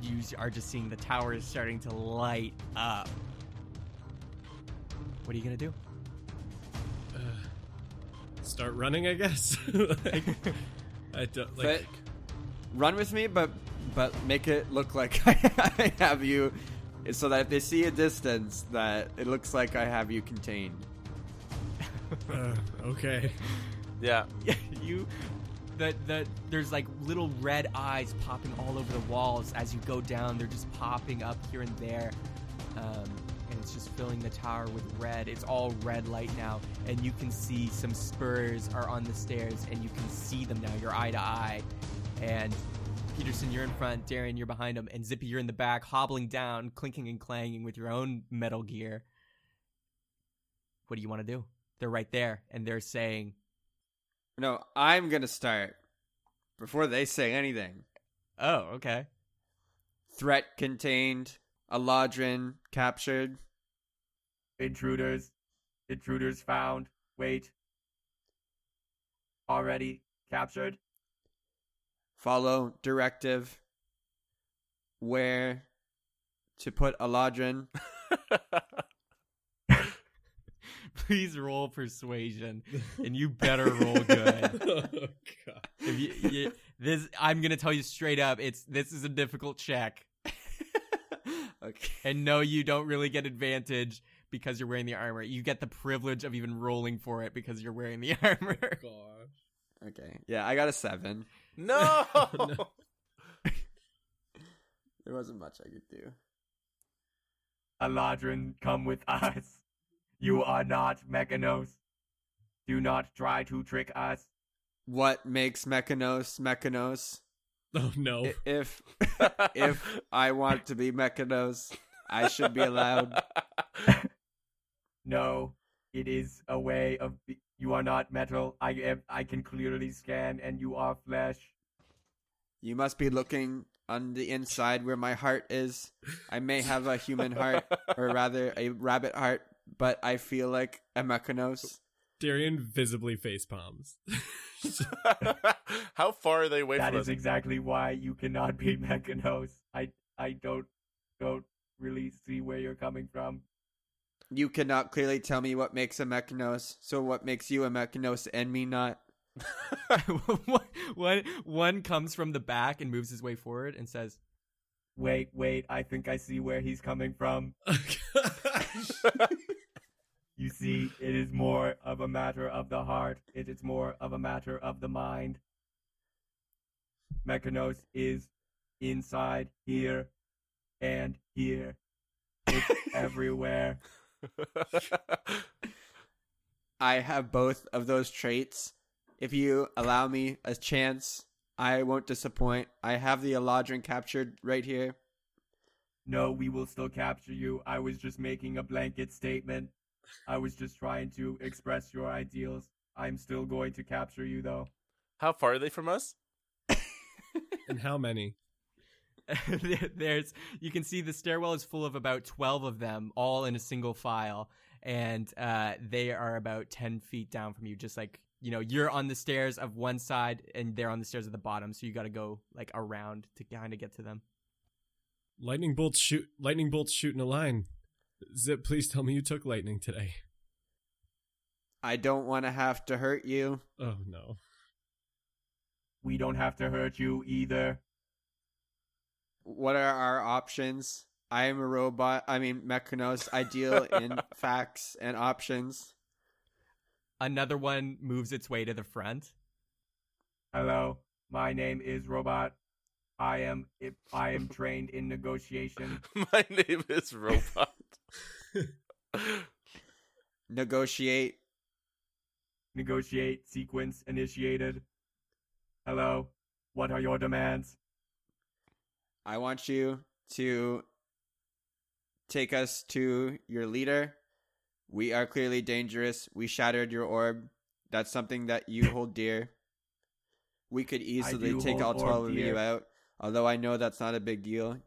you are just seeing the tower is starting to light up. What are you going to do? Start running, I guess. I don't like. But run with me, but make it look like I have you, so that if they see a distance, that it looks like I have you contained. Okay. Yeah. You... There's like little red eyes popping all over the walls as you go down. They're just popping up here and there, and it's just filling the tower with red. It's all red light now, and you can see some spurs are on the stairs, and you can see them now. You're eye to eye, and Peterson, you're in front. Darian, you're behind him, and Zippy, you're in the back, hobbling down, clinking and clanging with your own metal gear. What do you want to do? They're right there, and they're saying... No, I'm going to start before they say anything. Oh, okay. Threat contained. Eladrin captured. Intruders. Intruders found. Wait. Already captured. Follow directive. Where to put Eladrin. Please roll persuasion, and you better roll good. Oh, God. If you, this, I'm going to tell you straight up, this is a difficult check. Okay. And no, you don't really get advantage because you're wearing the armor. You get the privilege of even rolling for it because you're wearing the armor. Gosh. Okay. Yeah, I got a 7. No! No! There wasn't much I could do. Eladrin, come with us. You are not Mechanos. Do not try to trick us. What makes Mechanos Mechanos? Oh, no. If I want to be Mechanos, I should be allowed. No, it is a way of... You are not metal. I can clearly scan, and you are flesh. You must be looking on the inside where my heart is. I may have a human heart, or rather a rabbit heart. But I feel like a Mechanos. Darian visibly face palms. How far are they away from us? That is exactly why you cannot be Mechanos. I don't really see where you're coming from. You cannot clearly tell me what makes a Mechanos, so what makes you a Mechanos and me not? One comes from the back and moves his way forward and says, Wait, I think I see where he's coming from. You see, it is more of a matter of the heart. It is more of a matter of the mind. Mechanos is inside here and here. It's everywhere. I have both of those traits. If you allow me a chance, I won't disappoint. I have the Eladrin captured right here. No, we will still capture you. I was just making a blanket statement. I was just trying to express your ideals. I'm still going to capture you, though. How far are they from us? And how many? You can see the stairwell is full of about 12 of them, all in a single file. And they are about 10 feet down from you, just like, you know, you're on the stairs of one side and they're on the stairs at the bottom. So you got to go like around to kind of get to them. Lightning bolts shoot in a line. Zip, please tell me you took lightning today. I don't want to have to hurt you. Oh, no. We don't have to hurt you either. What are our options? I am a robot. I mean, Mechanos. I deal in facts and options. Another one moves its way to the front. Hello, my name is Robot. I am trained in negotiation. My name is Robot. Negotiate. Negotiate sequence initiated. Hello, what are your demands? I want you to take us to your leader. We are clearly dangerous. We shattered your orb. That's something that you hold dear. We could easily take all 12 of you out, although I know that's not a big deal.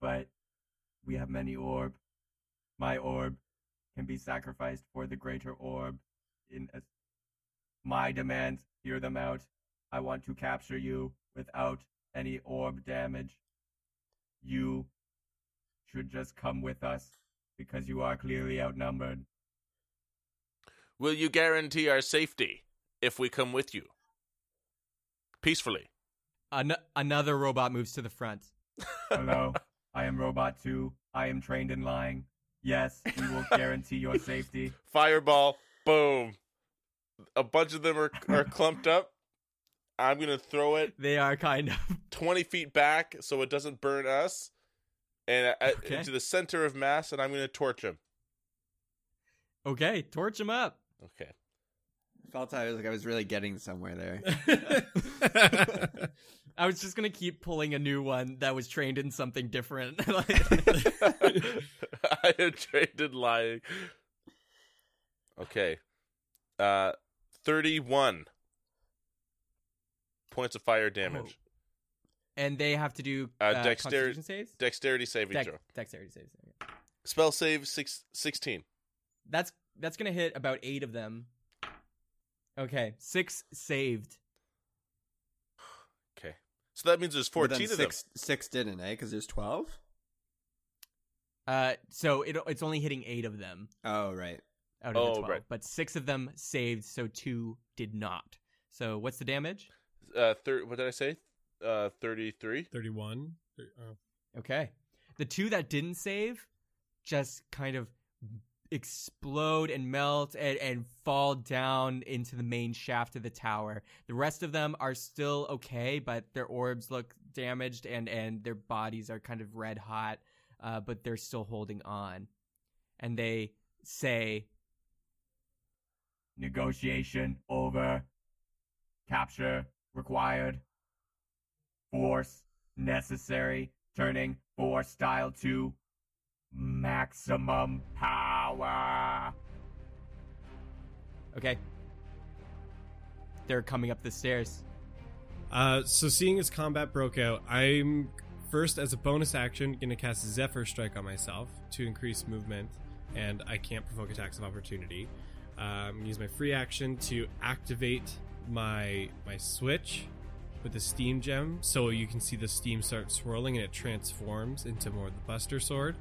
But we have many orb. My orb can be sacrificed for the greater orb. My demands, hear them out. I want to capture you without any orb damage. You should just come with us, because you are clearly outnumbered. Will you guarantee our safety if we come with you? Peacefully. Another robot moves to the front. Hello, I am Robot 2. I am trained in lying. Yes, we will guarantee your safety. Fireball. Boom. A bunch of them are clumped up. I'm going to throw it. They are kind of 20 feet back so it doesn't burn us. And okay. Into the center of mass, and I'm going to torch him. Okay, torch him up. Okay. I felt like I was really getting somewhere there. I was just going to keep pulling a new one that was trained in something different. I am trained in lying. Okay. 31 points of fire damage. Oh. And they have to do Constitution saves? Dexterity saving throw. Dexterity saves. Okay. Spell save 16. That's going to hit about 8 of them. Okay, 6 saved. Okay. So that means there's 14 of them. 6 didn't, eh? Because there's 12? So it's only hitting 8 of them. Oh, right. Out of the 12. Right. But 6 of them saved, so 2 did not. So what's the damage? What did I say? 33? 31. Okay. The 2 that didn't save just kind of explode and melt and fall down into the main shaft of the tower. The rest of them are still okay, but their orbs look damaged and their bodies are kind of red hot, but they're still holding on. And they say, negotiation over. Capture required. Force necessary. Turning force style to maximum power. Okay. They're coming up the stairs. So seeing as combat broke out, I'm first, as a bonus action, going to cast Zephyr Strike on myself to increase movement, and I can't provoke attacks of opportunity. I'm going to use my free action to activate my switch with the steam gem, so you can see the steam start swirling and it transforms into more of the Buster Sword.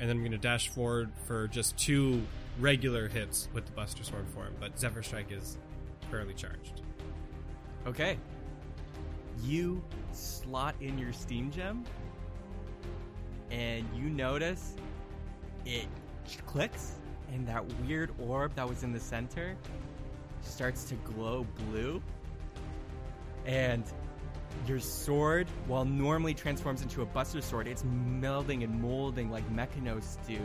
And then I'm going to dash forward for just 2 regular hits with the Buster Sword form, but Zephyr Strike is fairly charged. Okay. You slot in your steam gem, and you notice it clicks, and that weird orb that was in the center starts to glow blue. And your sword, while normally transforms into a Buster Sword, it's melding and molding like Mechanos do.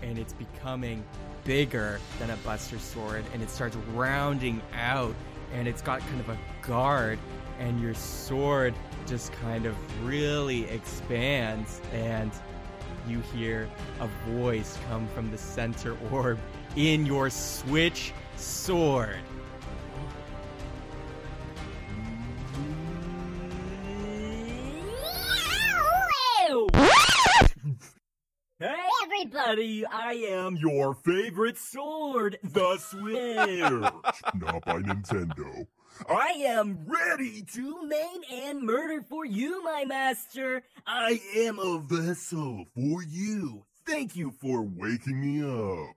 And it's becoming bigger than a Buster Sword. And it starts rounding out. And it's got kind of a guard. And your sword just kind of really expands. And you hear a voice come from the center orb in your switch sword. Everybody, I am your favorite sword, the Switch. Not by Nintendo. I am ready to maim and murder for you, my master. I am a vessel for you. Thank you for waking me up.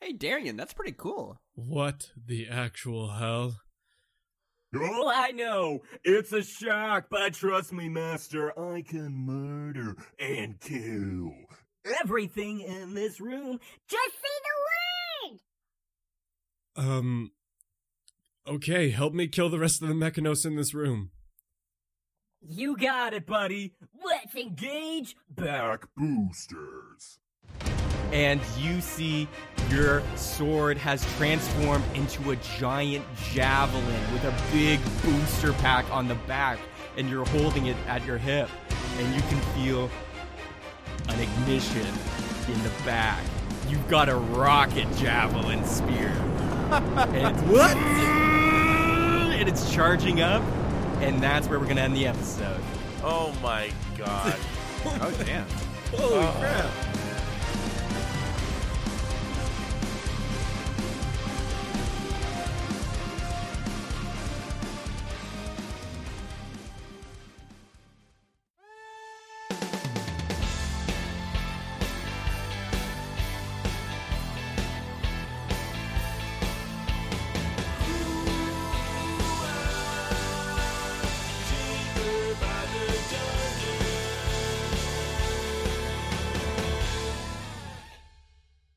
Hey, Darian, that's pretty cool. What the actual hell? Oh, I know! It's a shock, but trust me, master, I can murder and kill everything in this room. Just say the word! Okay, help me kill the rest of the Mechanos in this room. You got it, buddy. Let's engage back boosters. And you see your sword has transformed into a giant javelin with a big booster pack on the back, and you're holding it at your hip, and you can feel an ignition in the back. You've got a rocket javelin spear. And it's what? And it's charging up. And that's where we're going to end the episode. Oh, my God. Oh, damn. Holy crap.